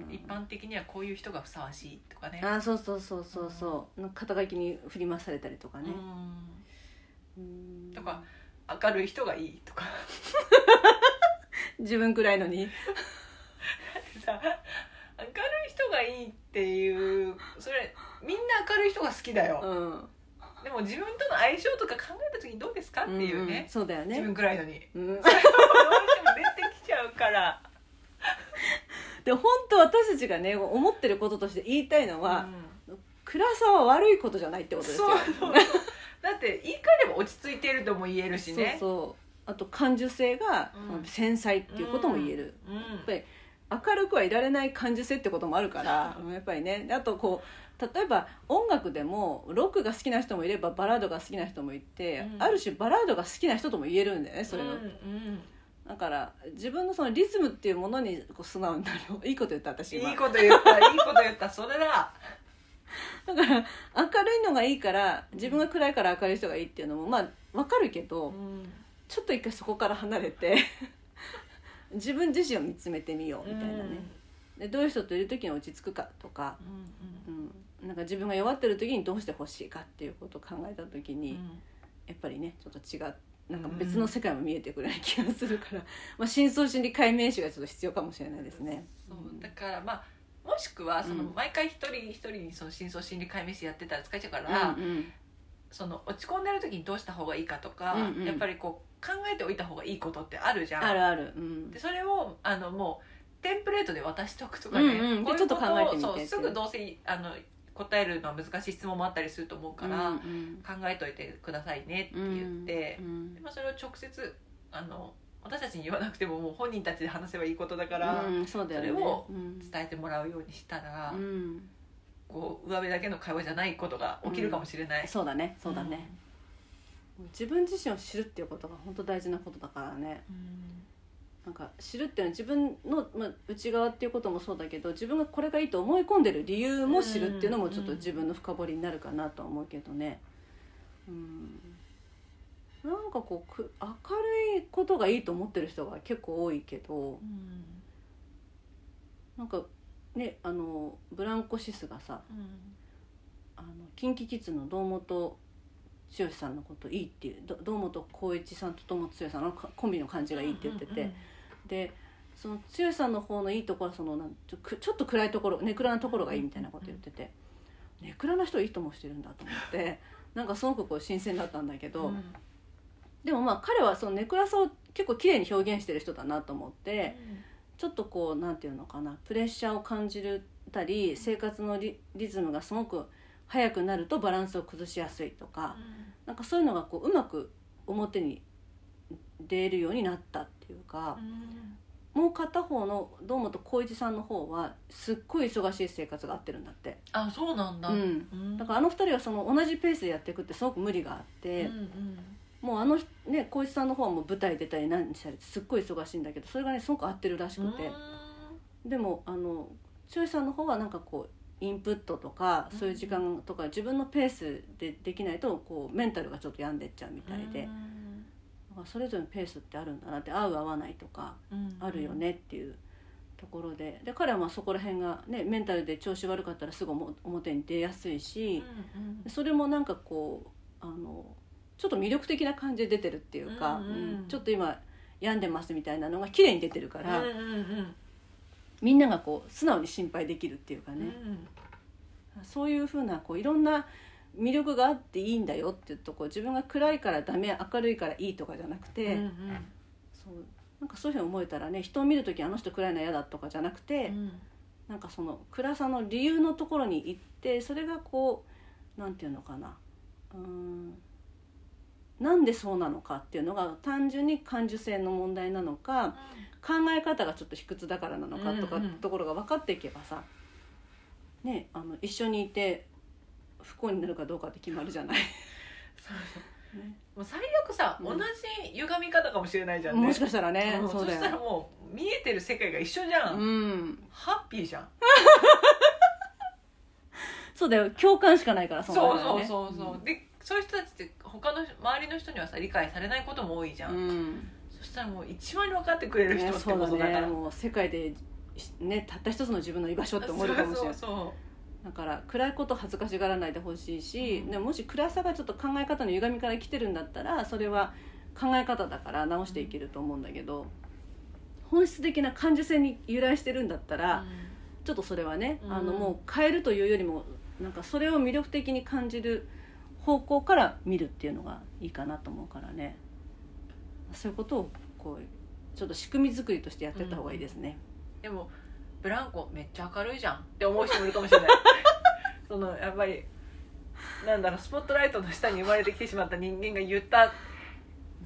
んうん、一般的にはこういう人がふさわしいとかね、あ、そう、うん、肩書きに振り回されたりとかね、うん、とか明るい人がいいとか自分くらいのにだってさ、明るい人がいいっていう、それみんな明るい人が好きだよ、うん、でも自分との相性とか考えた時にどうですかっていうね、うんうん、そうだよね、自分くらいのに、うん、それをどうしても出てきちゃうからで本当私たちがね思ってることとして言いたいのは、うん、暗さは悪いことじゃないってことですよ。そうだって言い換えれば落ち着いているとも言えるしね。そうそう、あと感受性が、うん、繊細っていうことも言える、うんうん、やっぱり明るくはいられない感受性ってこともあるから、うん、やっぱりね。あとこう例えば音楽でもロックが好きな人もいればバラードが好きな人もいて、うん、ある種バラードが好きな人とも言えるんだよね、それは、うんうん。だから自分のそのリズムっていうものにこう素直になる。いいこと言った私今。いいこと言ったいいこと言った、それだ。だから明るいのがいいから、自分が暗いから明るい人がいいっていうのもまあ分かるけど、うん、ちょっと一回そこから離れて自分自身を見つめてみようみたいなね、うん、でどういう人といる時に落ち着くかとか、うんうんうん、なんか自分が弱ってる時にどうしてほしいかっていうことを考えた時に、うん、やっぱりねちょっと違ってなんか別の世界も見えてくる気がするから、うん、まあ、深層心理解明書がちょっと必要かもしれないですね。そう、うん、だからまあもしくはその毎回一人一人にその深層心理解明書やってたら疲れちゃうから、うんうん、その落ち込んでる時にどうした方がいいかとか、うんうん、やっぱりこう考えておいた方がいいことってあるじゃん。あるある、うん、でそれをもうテンプレートで渡しとくとかね、うんうん、こういうことをちょっと考えてみてっていう。そう、すぐどうせ答えるのは難しい質問もあったりすると思うから、うんうん、考えといてくださいねって言って、うんうん、でまあ、それを直接私たちに言わなくても、もう本人たちで話せばいいことだから、うん、そうだよね、それを伝えてもらうようにしたら、うん、こう上辺だけの会話じゃないことが起きるかもしれない、うん、そうだね、そうだね、うん、自分自身を知るっていうことが本当大事なことだからね、うん、なんか知るっていうのは自分の、まあ、内側っていうこともそうだけど、自分がこれがいいと思い込んでる理由も知るっていうのもちょっと自分の深掘りになるかなとは思うけどね、うん、なんかこう明るいことがいいと思ってる人が結構多いけど、うん、なんかねブランコシスがさ、うん、KinKiKidsの堂本剛さんのこといいっていう、堂本光一さんと堂本剛さんのコンビの感じがいいって言ってて、うんうんうん、でその剛さんの方のいいところはそのちょっと暗いところ、ネクラなところがいいみたいなこと言ってて、うんうん、ネクラな人いいともしてるんだと思ってなんかすごくこう新鮮だったんだけど、うん、でもまあ彼はそのネクラさを結構綺麗に表現してる人だなと思って、うん、ちょっとこうなんていうのかな、プレッシャーを感じたり、生活の リズムがすごく早くなるとバランスを崩しやすいとか、うん、なんかそういうのがこううまく表に出るようになったっていうか、うん、もう片方の堂本光一さんの方はすっごい忙しい生活が合ってるんだって。あ、そうなんだ、うんうん、だからあの二人はその同じペースでやっていくってすごく無理があって、うんうん、もうね、光一さんの方はもう舞台出たり何したりすっごい忙しいんだけど、それがねすごく合ってるらしくて、うん、でも剛さんの方はなんかこうインプットとかそういう時間とか自分のペースでできないとこうメンタルがちょっと病んでっちゃうみたいで、なんかそれぞれのペースってあるんだなって、合う合わないとかあるよねっていうところで、で彼はまあそこら辺がね、メンタルで調子悪かったらすぐ表に出やすいし、それもなんかこうちょっと魅力的な感じで出てるっていうか、うん、ちょっと今病んでますみたいなのが綺麗に出てるから、みんながこう素直に心配できるっていうかね、うん、そういうふうなこういろんな魅力があっていいんだよっていうとこ、自分が暗いからダメ、明るいからいいとかじゃなくて、うんうん、そうなんかそういうふうに思えたらね、人を見るときあの人暗いの嫌だとかじゃなくて、うん、なんかその暗さの理由のところに行って、それがこうなんていうのかな、なんでそうなのかっていうのが単純に感受性の問題なのか、考え方がちょっと卑屈だからなのかとかところが分かっていけばさ、ね、一緒にいて不幸になるかどうかって決まるじゃないそう、ね、もう最悪さ、うん、同じ歪み方かもしれないじゃんね、もしかしたらね、うん、そうだよ。そしたらもう見えてる世界が一緒じゃん、うん、ハッピーじゃんそうだよ、共感しかないからその場合はね、そうそうそうそう、うん、でそういう人たちって他の周りの人にはさ理解されないことも多いじゃん、うん、そしたらもう一番に分かってくれる人ってことだから、ね、そうだね、もう世界で、ね、たった一つの自分の居場所って思えるかもしれない。そうそうそう、だから暗いこと恥ずかしがらないでほしいし、うん、でもし暗さがちょっと考え方の歪みから来てるんだったら、それは考え方だから直していけると思うんだけど、本質的な感受性に由来してるんだったら、ちょっとそれはね、もう変えるというよりもなんかそれを魅力的に感じる方向から見るっていうのがいいかなと思うからね。そういうことをこうちょっと仕組み作りとしてやってった方がいいですね、うん、でもブランコめっちゃ明るいじゃんって思う人もいるかもしれないそのやっぱりなんだろう、スポットライトの下に生まれてきてしまった人間が言った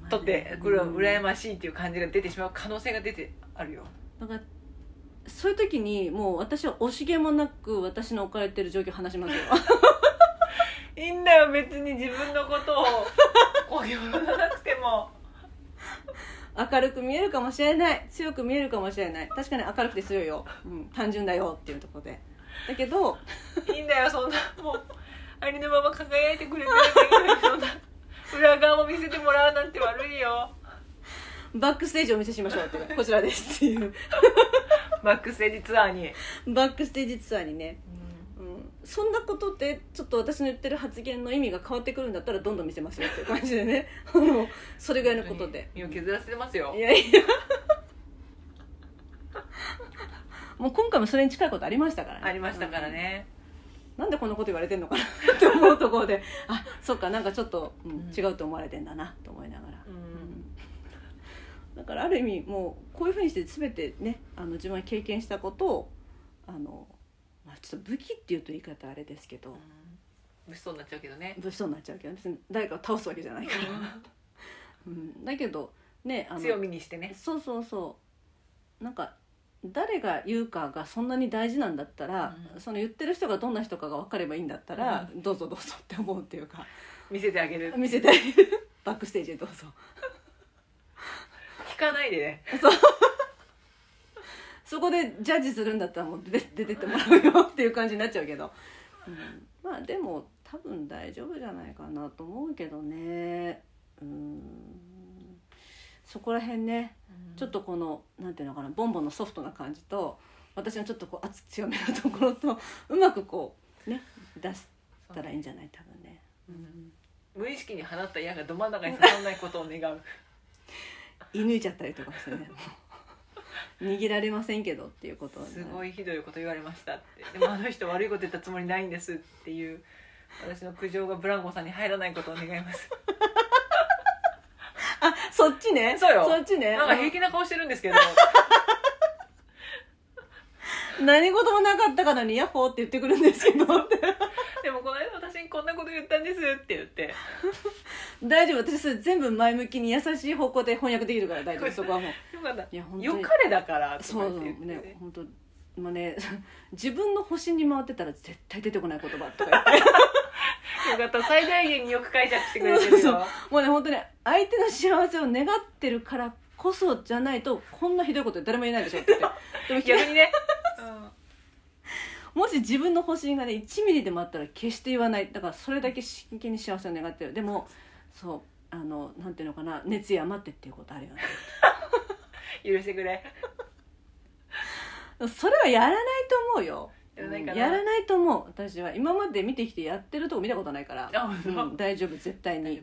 とってこれは羨ましいっていう感じが出てしまう可能性が出てあるよ。だからそういう時にもう私は惜しげもなく私の置かれてる状況話しますよいいんだよ別に自分のことをこう言わなくても明るく見えるかもしれない、強く見えるかもしれない、確かに明るくて強いよ、うん、単純だよっていうところでだけどいいんだよ、そんなもうありのまま輝いてくれてるんだ裏側も見せてもらうなんて悪いよ。バックステージをお見せしましょうってこちらですっていうバックステージツアーにね、うんうん、そんなことってちょっと私の言ってる発言の意味が変わってくるんだったらどんどん見せますよっていう感じでねそれぐらいのことで身を削らせてますよ。いやいやもう今回もそれに近いことありましたからね。ありましたからね、うん、なんでこんなこと言われてんのかなって思うところであ、そっか、なんかちょっと、うん、違うと思われてんだなと思いながら、だからある意味もうこういうふうにして全てね、自分が経験したことをちょっと武器っていうと言い方あれですけど、物騒になっちゃうけどね、別に誰かを倒すわけじゃないから、うん、だけどね、強みにしてね、そうそうそう、なんか誰が言うかがそんなに大事なんだったら、その言ってる人がどんな人かが分かればいいんだったら、どうぞどうぞって思うっていうか、見せてあげるバックステージへどうぞ聞かないでねそこでジャッジするんだったらもう出てってもらうよっていう感じになっちゃうけど、うん、まあでも多分大丈夫じゃないかなと思うけどね。そこら辺ね、ちょっとこのなんていうのかな、ボンボンのソフトな感じと私のちょっとこう圧強めなところとうまくこうね出したらいいんじゃない、多分ね、うん、無意識に放った矢がど真ん中に刺さらないことを願う射抜いちゃったりとかしてね握られませんけどっていうことを、ね、すごいひどいこと言われましたって、でもあの人悪いこと言ったつもりないんですっていう私の苦情がブランコさんに入らないことを願いますあ、そっちね、そうよ、そっちね、なんか平気な顔してるんですけど何事もなかったからにヤッホーって言ってくるんですけどってでもこの間私にこんなこと言ったんですって言って大丈夫、私それ全部前向きに優しい方向で翻訳できるから大丈夫そこはもうよかった。いや本当によかれだからとか言って言ってね、そうね、本当今ね自分の星に回ってたら絶対出てこない言葉とか言ってよかった、最大限によく解釈してくれてるよ。そうそう、もうね本当に相手の幸せを願ってるからこそじゃないとこんなひどいこと誰も言えないでしょってでも逆にねもし自分の星がね1ミリでもあったら決して言わない。だからそれだけ真剣に幸せを願ってる。でもそう、なんていうのかな、熱意余ってっていうことあるよね許してくれそれはやらないと思うよ。やらないと思う。私は今まで見てきてやってるとこ見たことないから、うん、大丈夫、絶対に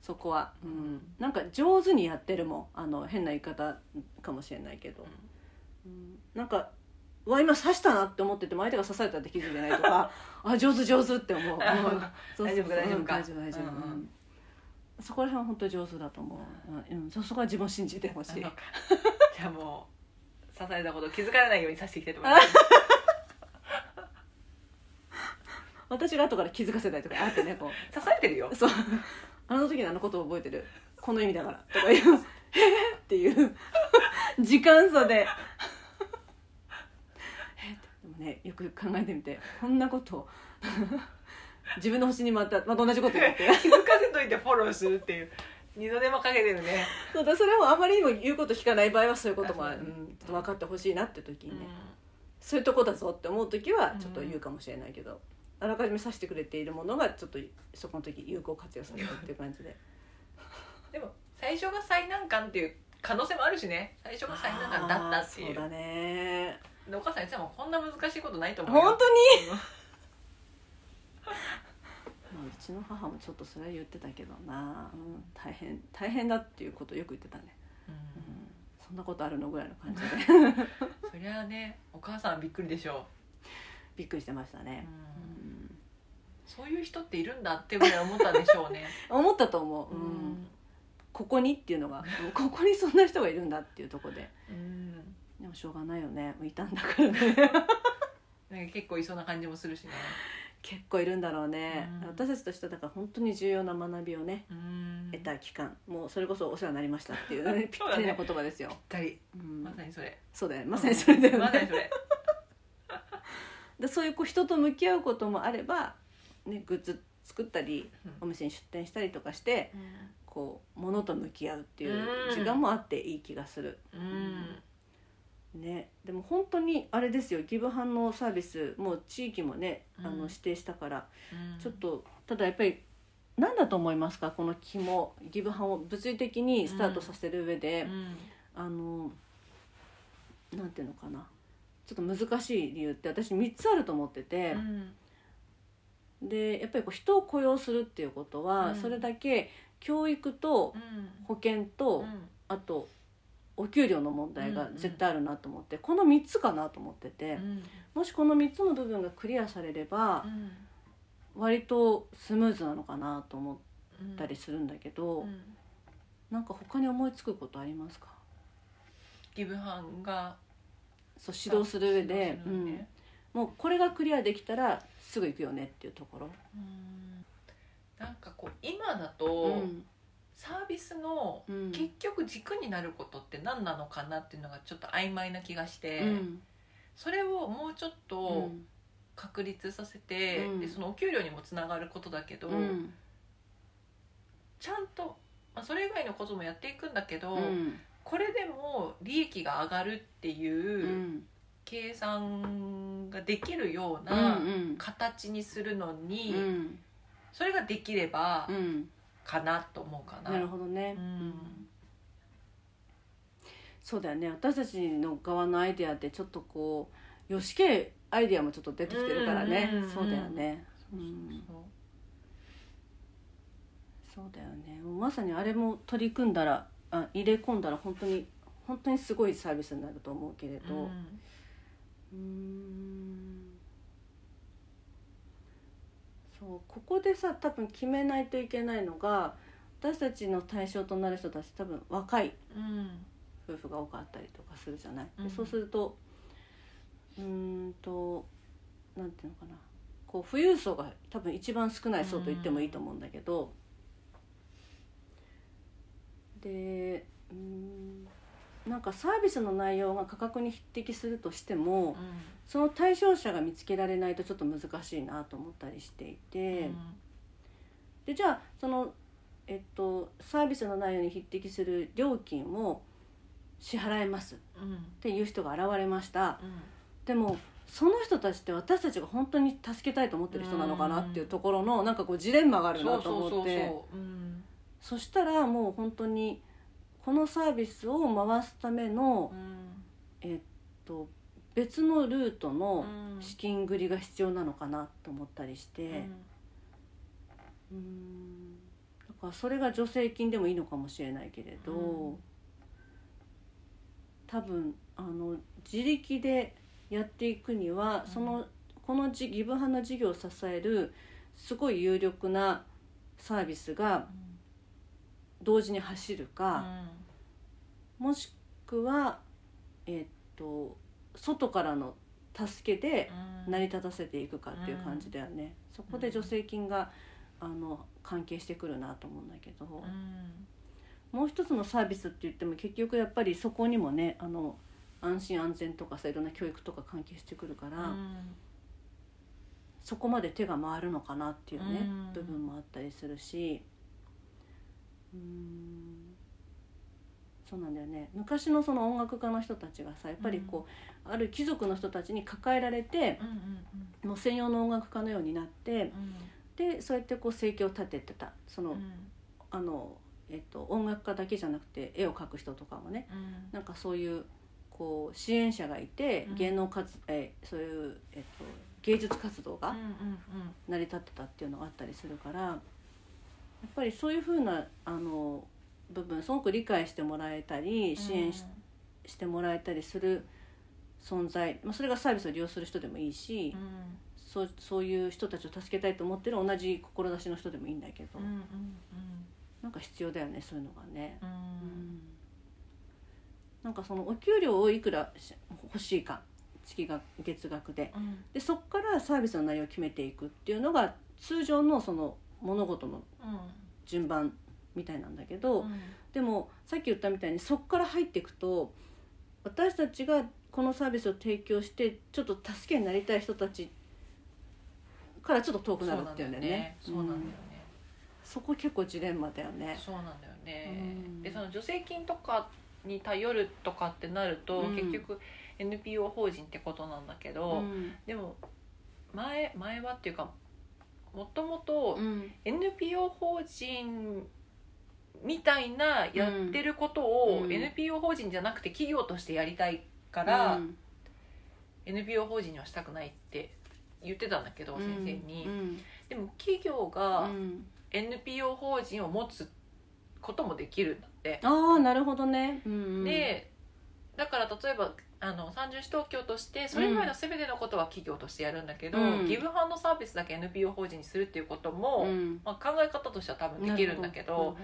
そこは、うん、なんか上手にやってるもん、変な言い方かもしれないけど、うん、なんか今刺したなって思ってても相手が刺されたって気づいてないとかあ、上手って思う大丈夫、うん、そこら辺は本当に上手だと思う、うん、そこは自分を信じてほしいじゃあもう刺されたことを気づかれないように刺してきてと思います私が後から気づかせたいとかあってね、こう刺されてるよ、そう、あの時のあのことを覚えてる、この意味だからとか言うっていう時間差でね、よくよく考えてみてこんなこと自分の星に回った、また同じこと言って気づかせといてフォローするっていう二度手間かけてるね。そうだ、それをあまりにも言うこと聞かない場合はそういうこともある、うん、分かってほしいなって時にね、うん、そういうとこだぞって思う時はちょっと言うかもしれないけど、あらかじめ指してくれているものがちょっとそこの時有効活用されるっていう感じででも最初が最難関っていう可能性もあるしね。最初が最難関だったっていう、そうだね。お母さんいつもこんな難しいことないと思うよ本当にうちの母もちょっとそれは言ってたけどな、うん、大変だっていうことをよく言ってたね、うんうん、そんなことあるのぐらいの感じでそりゃあね、お母さんびっくりでしょう。びっくりしてましたね、うんうん、そういう人っているんだってぐらい思ったでしょうね思ったと思う、うんうん、ここにっていうのがここにそんな人がいるんだっていうところで、うん、でもしょうがないよね、いたんだからねなんか結構いそうな感じもするしね、結構いるんだろうね、うん、私たちとしてはだから本当に重要な学びをね、うん、得た期間、もうそれこそお世話になりましたっていう、ね、ぴったりな言葉ですよ、ぴったり、うん、まさにそれ、そうだよね、まさにそれだよね、まさにそれでそういうこう人と向き合うこともあれば、ね、グッズ作ったり、うん、お店に出店したりとかして、うん、こう物と向き合うっていう時間もあっていい気がする、うんうんね、でも本当にあれですよ、ギブハンのサービスもう地域もね、うん、指定したから、うん、ちょっとただやっぱり何だと思いますか、この肝ギブハンを物理的にスタートさせる上で、うん、なんていうのかな、ちょっと難しい理由って私3つあると思ってて、うん、でやっぱりこう人を雇用するっていうことは、うん、それだけ教育と保険と、うん、あとお給料の問題が絶対あるなと思って、うん、この3つかなと思ってて、うん、もしこの3つの部分がクリアされれば、うん、割とスムーズなのかなと思ったりするんだけど、うんうん、なんか他に思いつくことありますか？ギブハンがそう指導する上で、ねうん、もうこれがクリアできたらすぐ行くよねっていうところ、うん、なんかこう今だとサービスの結局軸になることって何なのかなっていうのがちょっと曖昧な気がして、うん、それをもうちょっと確立させて、うん、でそのお給料にもつながることだけど、うん、ちゃんと、まあ、それ以外のこともやっていくんだけど、うんこれでも利益が上がるっていう計算ができるような形にするのに、うんうん、それができればかなと思うかな、うん、なるほどね、うん、そうだよね、私たちの側のアイデアってちょっとこうよしけアイデアもちょっと出てきてるからね、うんうんうん、そうだよね、うんそうだよね、まさにあれも取り組んだら入れ込んだら本当にすごいサービスになると思うけれど、そうここでさ多分決めないといけないのが、私たちの対象となる人たち多分若い夫婦が多かったりとかするじゃない、うん、でそうするとなんていうのかな、こう富裕層が多分一番少ない層と言ってもいいと思うんだけど、うんでなんかサービスの内容が価格に匹敵するとしても、うん、その対象者が見つけられないとちょっと難しいなと思ったりしていて、うん、でじゃあその、サービスの内容に匹敵する料金を支払いますっていう人が現れました、うん、でもその人たちって私たちが本当に助けたいと思ってる人なのかなっていうところのなんかこうジレンマがあるなと思って、そしたらもう本当にこのサービスを回すための、うん別のルートの資金繰りが必要なのかなと思ったりして、うん、だからそれが助成金でもいいのかもしれないけれど、うん、多分自力でやっていくには、うん、このギブハンの事業を支えるすごい有力なサービスが、うん同時に走るか、うん、もしくは、外からの助けで成り立たせていくかっていう感じだよね、うん、そこで助成金が関係してくるなと思うんだけど、うん、もう一つのサービスって言っても結局やっぱりそこにもね安心安全とかさいろんな教育とか関係してくるから、うん、そこまで手が回るのかなっていうね、うん、部分もあったりするしそうなんだよね、昔のその音楽家の人たちがさやっぱりこう、うん、ある貴族の人たちに抱えられて、うんうんうん、もう専用の音楽家のようになって、うん、でそうやってこう生計を立ててたその、うん音楽家だけじゃなくて絵を描く人とかもね、うん、なんかそういう、こう支援者がいて、うん、そういう、芸術活動が成り立ってたっていうのがあったりするから、やっぱりそういう風な部分すごく理解してもらえたり支援 してもらえたりする存在、まあ、それがサービスを利用する人でもいいし、うん、そういう人たちを助けたいと思ってる同じ志の人でもいいんだけど、うんうんうん、なんか必要だよねそういうのがね、うんうん、なんかそのお給料をいくら欲しいか月額 でそこからサービスの内容を決めていくっていうのが通常 その物事の順番みたいなんだけど、うん、でもさっき言ったみたいにそこから入っていくと、私たちがこのサービスを提供してちょっと助けになりたい人たちからちょっと遠くなるっていうんだよね。そうなんだよね。そこ結構ジレンマだよね。そうなんだよね、うん、でその助成金とかに頼るとかってなると、うん、結局 NPO 法人ってことなんだけど、うん、でも前はっていうか、もともと NPO 法人みたいなやってることを NPO 法人じゃなくて企業としてやりたいから、うん、NPO 法人にはしたくないって言ってたんだけど、うん、先生に、うん、でも企業が NPO 法人を持つこともできるんだって。ああ、なるほどね、うんうん、でだから例えば三重支東京としてそれ以外の全てのことは企業としてやるんだけど、うん、ギブハンドサービスだけ NPO 法人にするっていうことも、うんまあ、考え方としては多分できるんだけ ど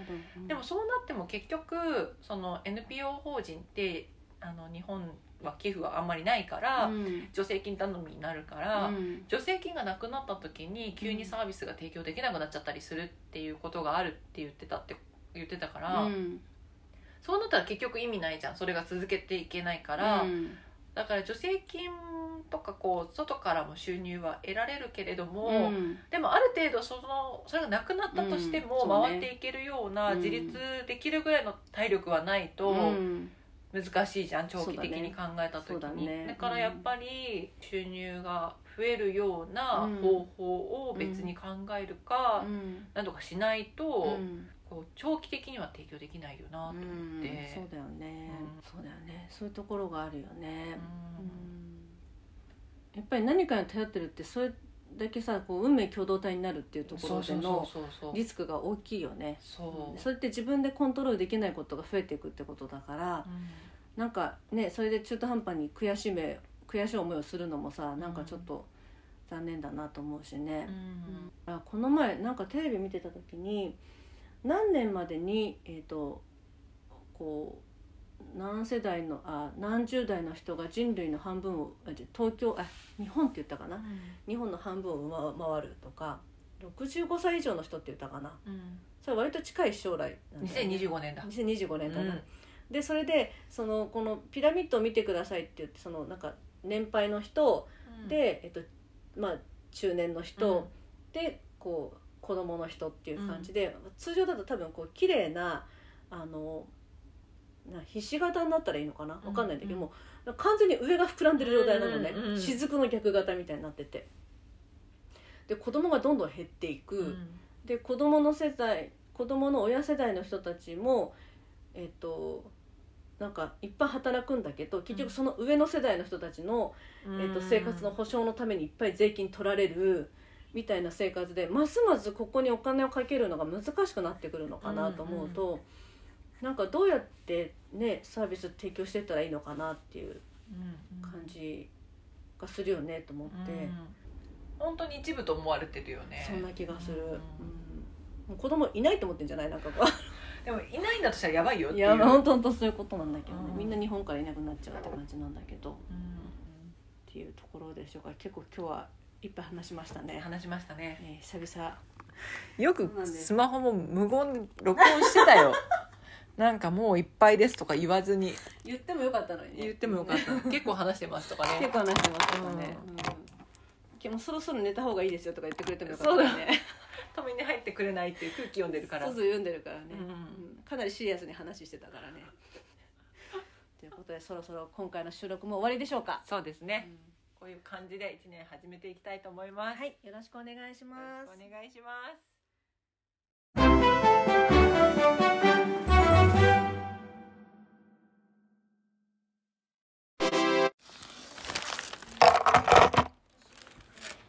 でもそうなっても結局その NPO 法人って日本は寄付はあんまりないから、うん、助成金頼みになるから、うん、助成金がなくなった時に急にサービスが提供できなくなっちゃったりするっていうことがあるって言ってたから、うんそうなったら結局意味ないじゃん。それが続けていけないから、うん、だから助成金とかこう外からも収入は得られるけれども、うん、でもある程度それがなくなったとしても回っていけるような、自立できるぐらいの体力はないと難しいじゃん、長期的に考えた時に。だからやっぱり収入が増えるような方法を別に考えるか、うん、なんとかしないと、うん長期的には提供できないよなと思って、うん、そうだよね、うん、そうだよね、そういうところがあるよね、うんうん、やっぱり何かに頼ってるってそれだけさこう運命共同体になるっていうところでのリスクが大きいよね。それって自分でコントロールできないことが増えていくってことだから、うん、なんかねそれで中途半端に悔しい思いをするのもさなんかちょっと残念だなと思うしね、うんうん、この前なんかテレビ見てた時に何年までに、こう何世代の何十代の人が人類の半分を日本って言ったかな、うん、日本の半分を回るとか65歳以上の人って言ったかな、うん、それ割と近い将来なんだよね。2025年だ、うん、でそれでこのピラミッドを見てくださいって言ってなんか年配の人、うん、で、まあ、中年の人、うん、でこう子供の人っていう感じで、うん、通常だと多分こう綺麗なひし形になったらいいのかな、分かんないんだけど、うんうん、もう完全に上が膨らんでる状態なのね、うんうん、雫の逆型みたいになってて、で子供がどんどん減っていく、うん、で子供の親世代の人たちもなんかいっぱい働くんだけど結局その上の世代の人たちの、生活の保障のためにいっぱい税金取られるみたいな生活で、ますますここにお金をかけるのが難しくなってくるのかなと思うと、うんうん、なんかどうやって、ね、サービス提供してったらいいのかなっていう感じがするよねと思って、うんうん、本当に一部と思われてるよね。そんな気がする、うんうん、もう子供いないと思ってんじゃないなんかでもいないんだとしたらやばいよっていう。いや本当そういうことなんだけどね、うん、みんな日本からいなくなっちゃうって感じなんだけど、うんうん、っていうところでしょうか。結構今日はいっぱい話しましたね、久々よくスマホも無言録音してたよなんかもういっぱいですとか言わずに言ってもよかったのにね。言ってもよかった結構話してますとかね結構話してますとかね、うんうん、もうそろそろ寝た方がいいですよとか言ってくれてもよかったよね止めに入ってくれないっていう空気読んでるから読んでるからね、うんうん、かなりシリアスに話してたからねということでそろそろ今回の収録も終わりでしょうか。そうですね、うんこういう感じで1年始めていきたいと思います。はい、よろしくお願いします。よろしくお願いします。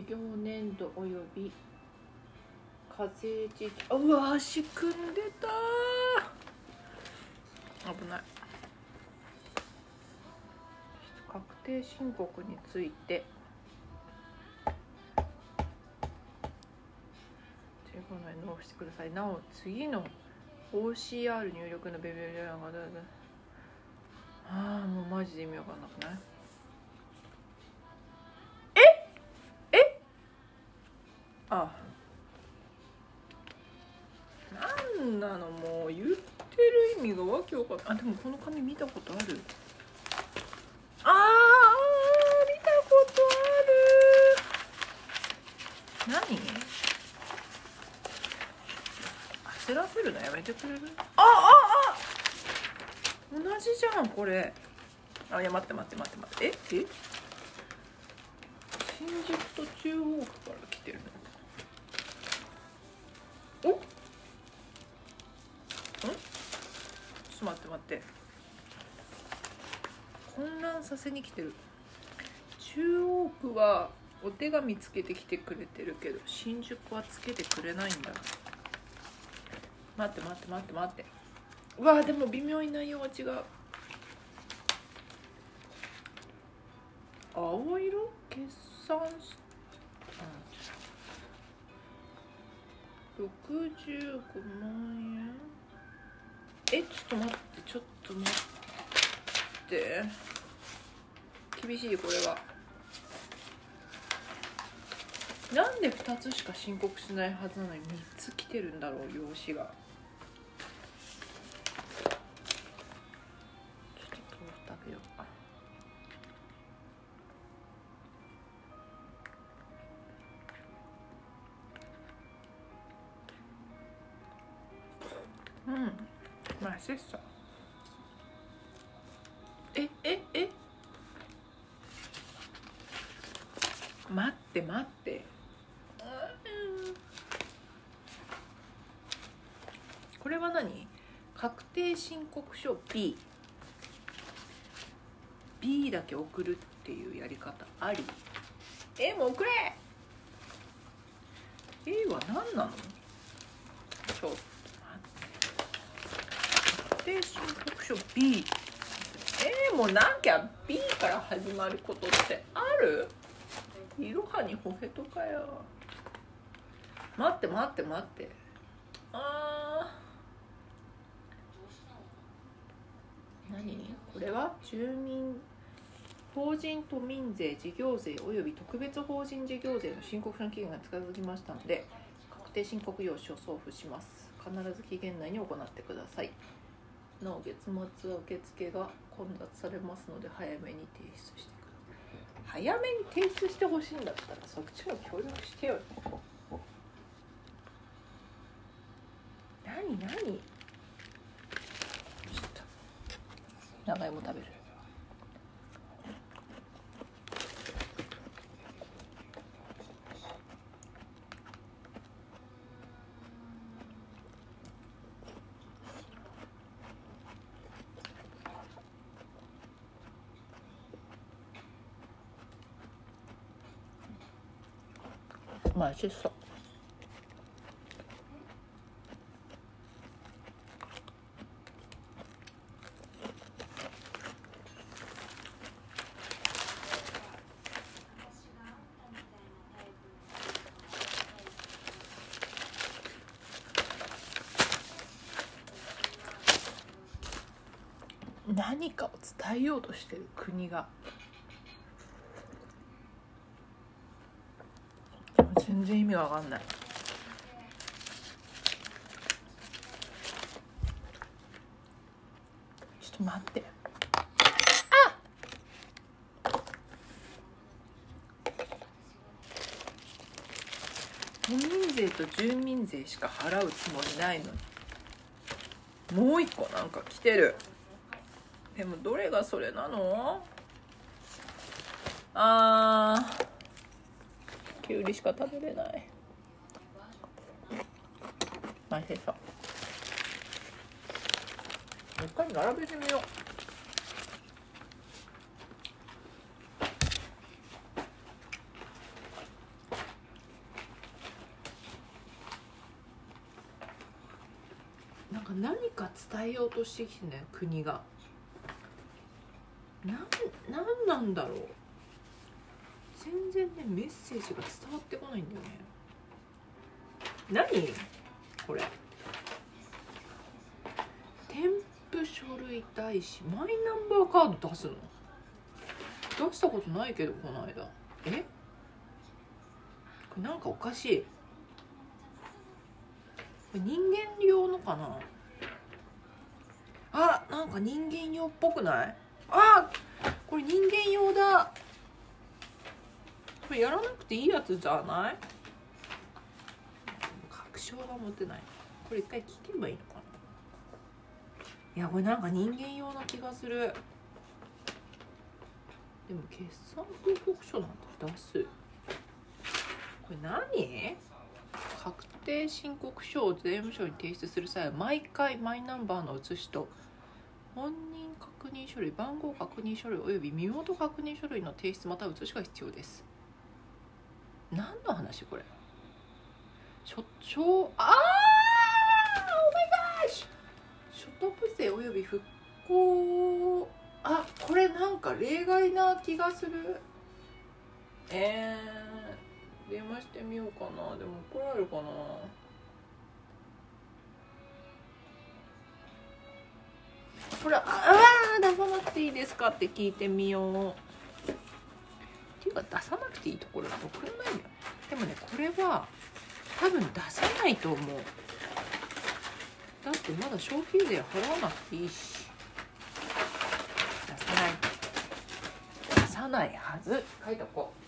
事業年度および課税事業、あ、うわ足組んでたー、危ない。確定申告について15の納付してください。なお次の OCR 入力のベビージャーがだだ、ああもうマジで意味わかんなくない？ああ、なんなのもう言ってる意味がわけわかんない。あ、でもこの紙見たことある。ああ、見たことある。何？焦らせるのやめてくれる？あああ、同じじゃんこれ。あ、いや待って待って待って待って。え？え？新宿と中央区から来てるの。お？ん？ちょっと待って待って、混乱させに来てる。中央区はお手紙つけてきてくれてるけど、新宿はつけてくれないんだ。待って待って待って待って、うわー、でも微妙に内容は違う。青色？決算、65万円、え、ちょっと待ってちょっと待って、厳しいこれは。なんで2つしか申告しないはずなのに3つ来てるんだろう、用紙が。ちょっと豆腐食べようか。うん、まあ切磋、え待って待って、これは何？確定申告書 B だけ送るっていうやり方あり？ A も送れ。 A は何なの？ちょっと確定申告書 B、 もうなきゃ B から始まることってある？いろはにほへとかよ。待って待って待って、あー、何これは？住民法人都民税事業税および特別法人事業税の申告の期限が近づきましたので、確定申告用紙を送付します。必ず期限内に行ってください。なお月末は受付が混雑されますので、早めに提出してください。早めに提出してほしいんだったらそっちも協力してよ。何何？ちょっと長芋食べる。まあしそう。何かを伝えようとしてる国が。全然意味わかんない。ちょっと待って。あっ！都民税と住民税しか払うつもりないのに、もう一個なんか来てる。でもどれがそれなの？あー。きゅうりしか食べれない。マジでさ。一回並べてみよう。か何か伝えようとしてきてね、国が何なんだろう、全然ねメッセージが伝わってこないんだよね。何これ、添付書類大使マイナンバーカード出すの、出したことないけどこの間、え、これなんかおかしい、人間用のかなあ、なんか人間用っぽくない、あ、これ人間用だ、これやらなくていいやつじゃない、確証が持てない、これ一回聞けばいいのかな、いやこれなんか人間用な気がする、でも決算報告書なんて出す、これ何、確定申告書を税務署に提出する際は毎回マイナンバーの写しと本人確認書類、番号確認書類および身元確認書類の提出または写しが必要です。何の話これ、所長、ああ、お願いし、所得税および復興、あ、これなんか例外な気がする、電話してみようかな、でも怒られるかな、ほら、ああ、出さなくていいですかって聞いてみよう、っていうか出さなくていいところは送らないんだよ。でもねこれは多分出さないと思う、だってまだ消費税払わなくていいし、出さないはず、書いとこう。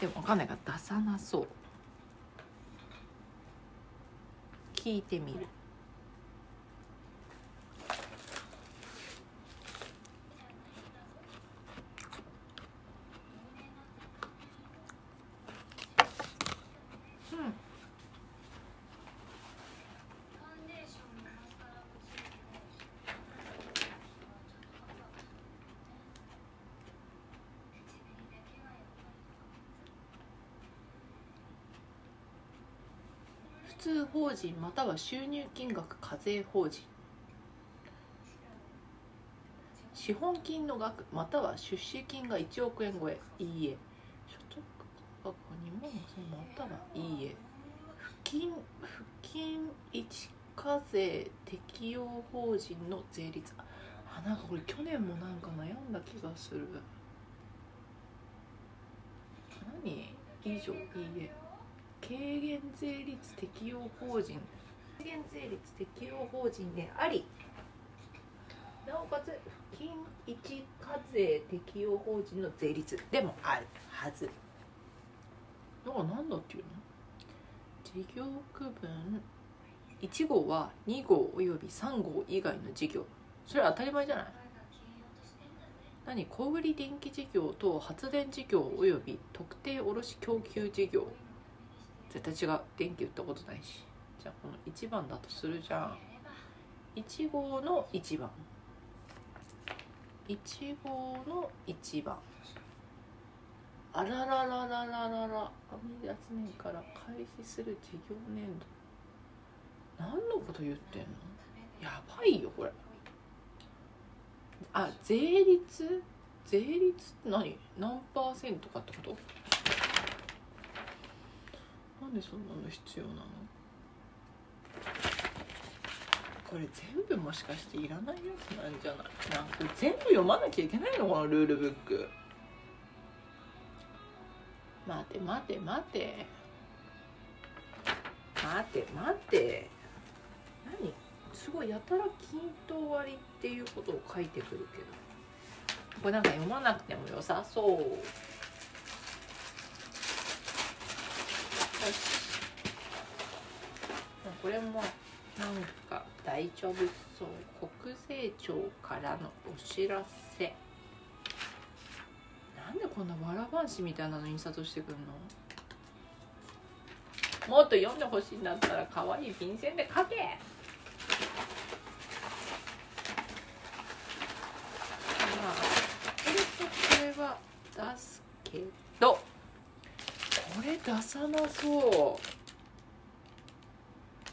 でも分かんないから出さなそう、聞いてみる、普通法人または収入金額課税法人、資本金の額または出資金が1億円超え、いいえ、所得額2万5000または、いいえ、付近一課税適用法人の税率、あ、なんかこれ去年もなんか悩んだ気がする、何、以上、いいえ、軽減税率適用法人、軽減税率適用法人であり、なおかつ付近一課税適用法人の税率でもあるはず。だから何だっていうの？事業区分1号は2号および3号以外の事業、それは当たり前じゃない？何？小売電気事業と発電事業および特定卸供給事業。絶対違う、電気売ったことないし、じゃあこの1番だとするじゃん、1号の1番1号の1番、あららららららら、編み出す年から開始する事業年度、何のこと言ってんの、やばいよこれ、あ、税率、税率って何、何パーセントかってこと、なんでそんなの必要なの、これ全部もしかしていらないやつなんじゃない、なんか全部読まなきゃいけないのこのルールブック、待て、何すごい、やたら均等割りっていうことを書いてくるけど、これなんか読まなくても良さそう、これもなんか大丈夫そう。国税庁からのお知らせ、なんでこんなわらばんしみたいなの印刷してくんの、もっと読んでほしいんだったらかわいい便箋で書け、これは出すけど、これっ出さなそう。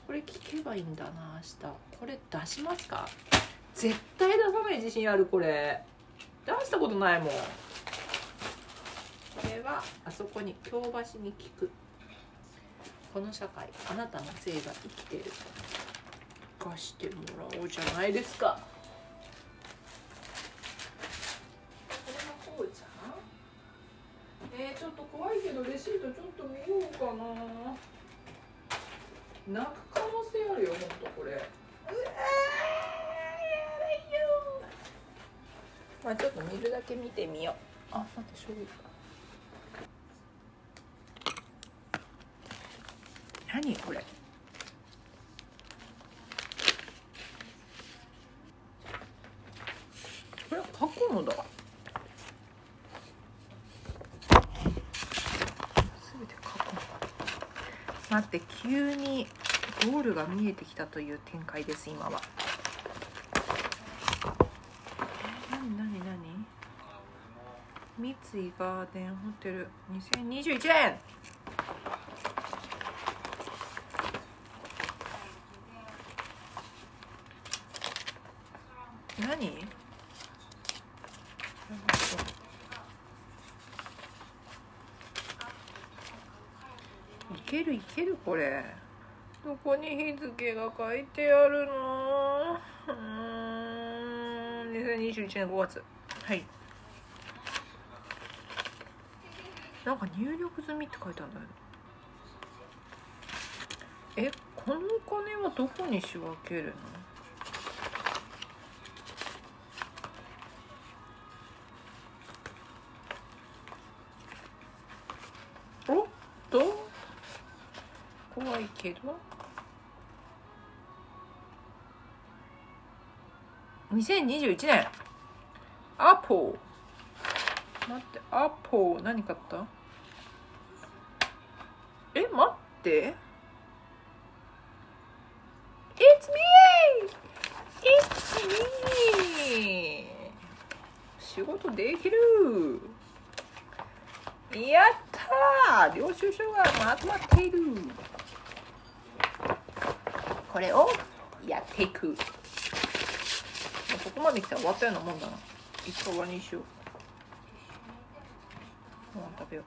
これ聞けばいいんだな。明日これ出しますか？絶対出さない自信ある。これ出したことないもん。これはあそこに京橋に聞く。この社会あなたの性が生きてる。出してもらおうじゃないですか。これがこうじゃん。ちょっと怖いけどレシートちょっと見ようかな。泣く可能性あるよ本当これ。うわー、やばいよ。まあちょっと見るだけ見てみよう。あ、待って、しょうゆか。何これ。これは過去のだ。すべて過去の。待って、急にゴールが見えてきたという展開です今は。何三井ガーデンホテル2021年。何？いけるいける。これどこに日付が書いてあるの？2021年5月。はい、なんか入力済みって書いてあるんだよ。このお金はどこに仕分けるの？怖いけど2021年。アポ。待って、アポ何買った？待って、 It's me! 仕事できる。やったー、領収書がまとまっている。これをやっていく。もうここまで来たら終わったようなもんだな。一回終わりにしよう。ご飯食べよ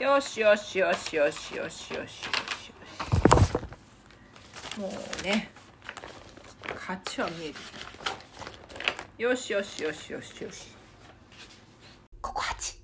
う。よし。もうね、勝ちは見えてきた。よし。